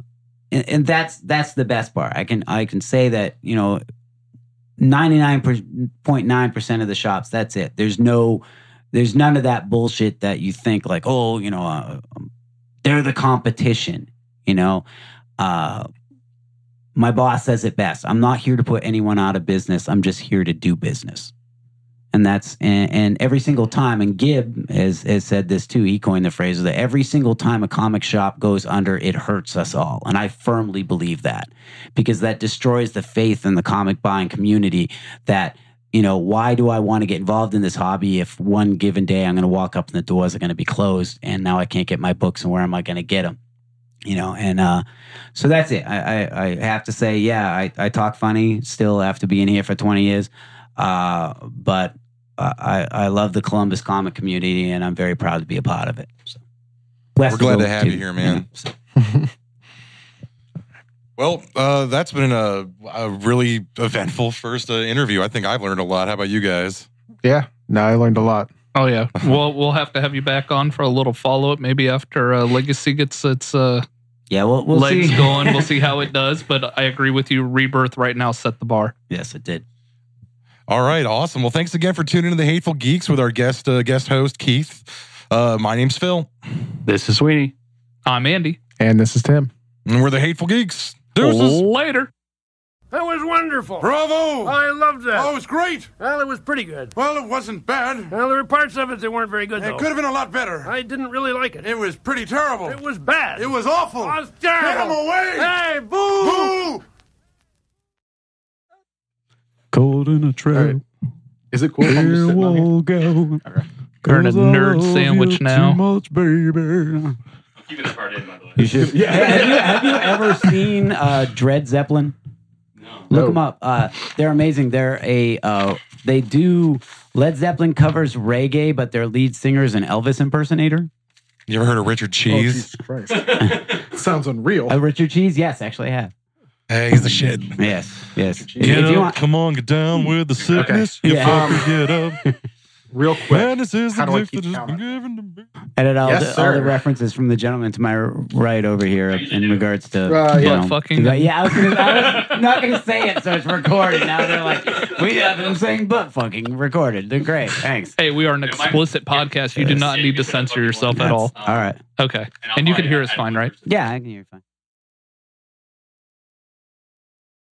and, and that's that's the best part. I can I can say that, you know, ninety-nine point nine percent of the shops, that's it. There's no, there's none of that bullshit that you think like, oh, you know, uh, they're the competition, you know. Uh, my boss says it best. I'm not here to put anyone out of business. I'm just here to do business. And that's, and, and every single time, and Gib has, has said this too, he coined the phrase that every single time a comic shop goes under, it hurts us all. And I firmly believe that, because that destroys the faith in the comic buying community that, you know, why do I want to get involved in this hobby if one given day I'm going to walk up and the doors are going to be closed and now I can't get my books, and where am I going to get them? You know, and uh, so that's it. I, I, I have to say, yeah, I, I talk funny still after being here for twenty years. Uh, but uh, I, I love the Columbus comic community, and I'm very proud to be a part of it. So. We're glad to have too. you here, man. Yeah, so. Well, uh, that's been a, a really eventful first uh, interview. I think I've learned a lot. How about you guys? Yeah, no, I learned a lot. Oh, yeah. We'll, we'll have to have you back on for a little follow-up, maybe after uh, Legacy gets its... Uh, Yeah, we'll, we'll legs see. going. We'll see how it does. But I agree with you. Rebirth right now set the bar. Yes, it did. All right, awesome. Well, thanks again for tuning in to The Hateful Geeks with our guest uh, guest host Keith. Uh, my name's Phil. This is Sweeney. I'm Andy. And this is Tim. And we're The Hateful Geeks. Deuces. Later. That was wonderful. Bravo. I loved that. Oh, it was great. Well, it was pretty good. Well, it wasn't bad. Well, there were parts of it that weren't very good, though. It could have been a lot better. I didn't really like it. It was pretty terrible. It was bad. It was awful. I was terrible. Get him away. Hey, boo. Boo. Cold in a trail. Right. Is it cool? Here we'll go. Turn a nerd sandwich now. Too much, baby. Keeping the part in, by the way. You should. Yeah. have, you, have you ever seen uh, Dred Zeppelin? Look no. them up. Uh, they're amazing. They're a uh, they do Led Zeppelin covers reggae, but their lead singer is an Elvis impersonator. You ever heard of Richard Cheese? Oh, Jesus Christ. Sounds unreal. Uh, Richard Cheese? Yes, actually I have. Hey, he's the shit. Yes, yes. Get up, want- come on, get down with the sickness. Okay. You yeah. fucker, get up. Real quick. And this is How the gift that has been given to me. Edit all, yes, the, all the references from the gentleman to my right over here in regards to... Uh, yeah. Know, fucking. Like, yeah, I was, gonna, I was not going to say it, so it's recorded. Now they're like, we have them saying butt fucking recorded. They're great. Thanks. Hey, we are an explicit podcast. You do not need to censor yourself at all. All right. Okay. And you can hear us fine, right? Yeah, I can hear you fine.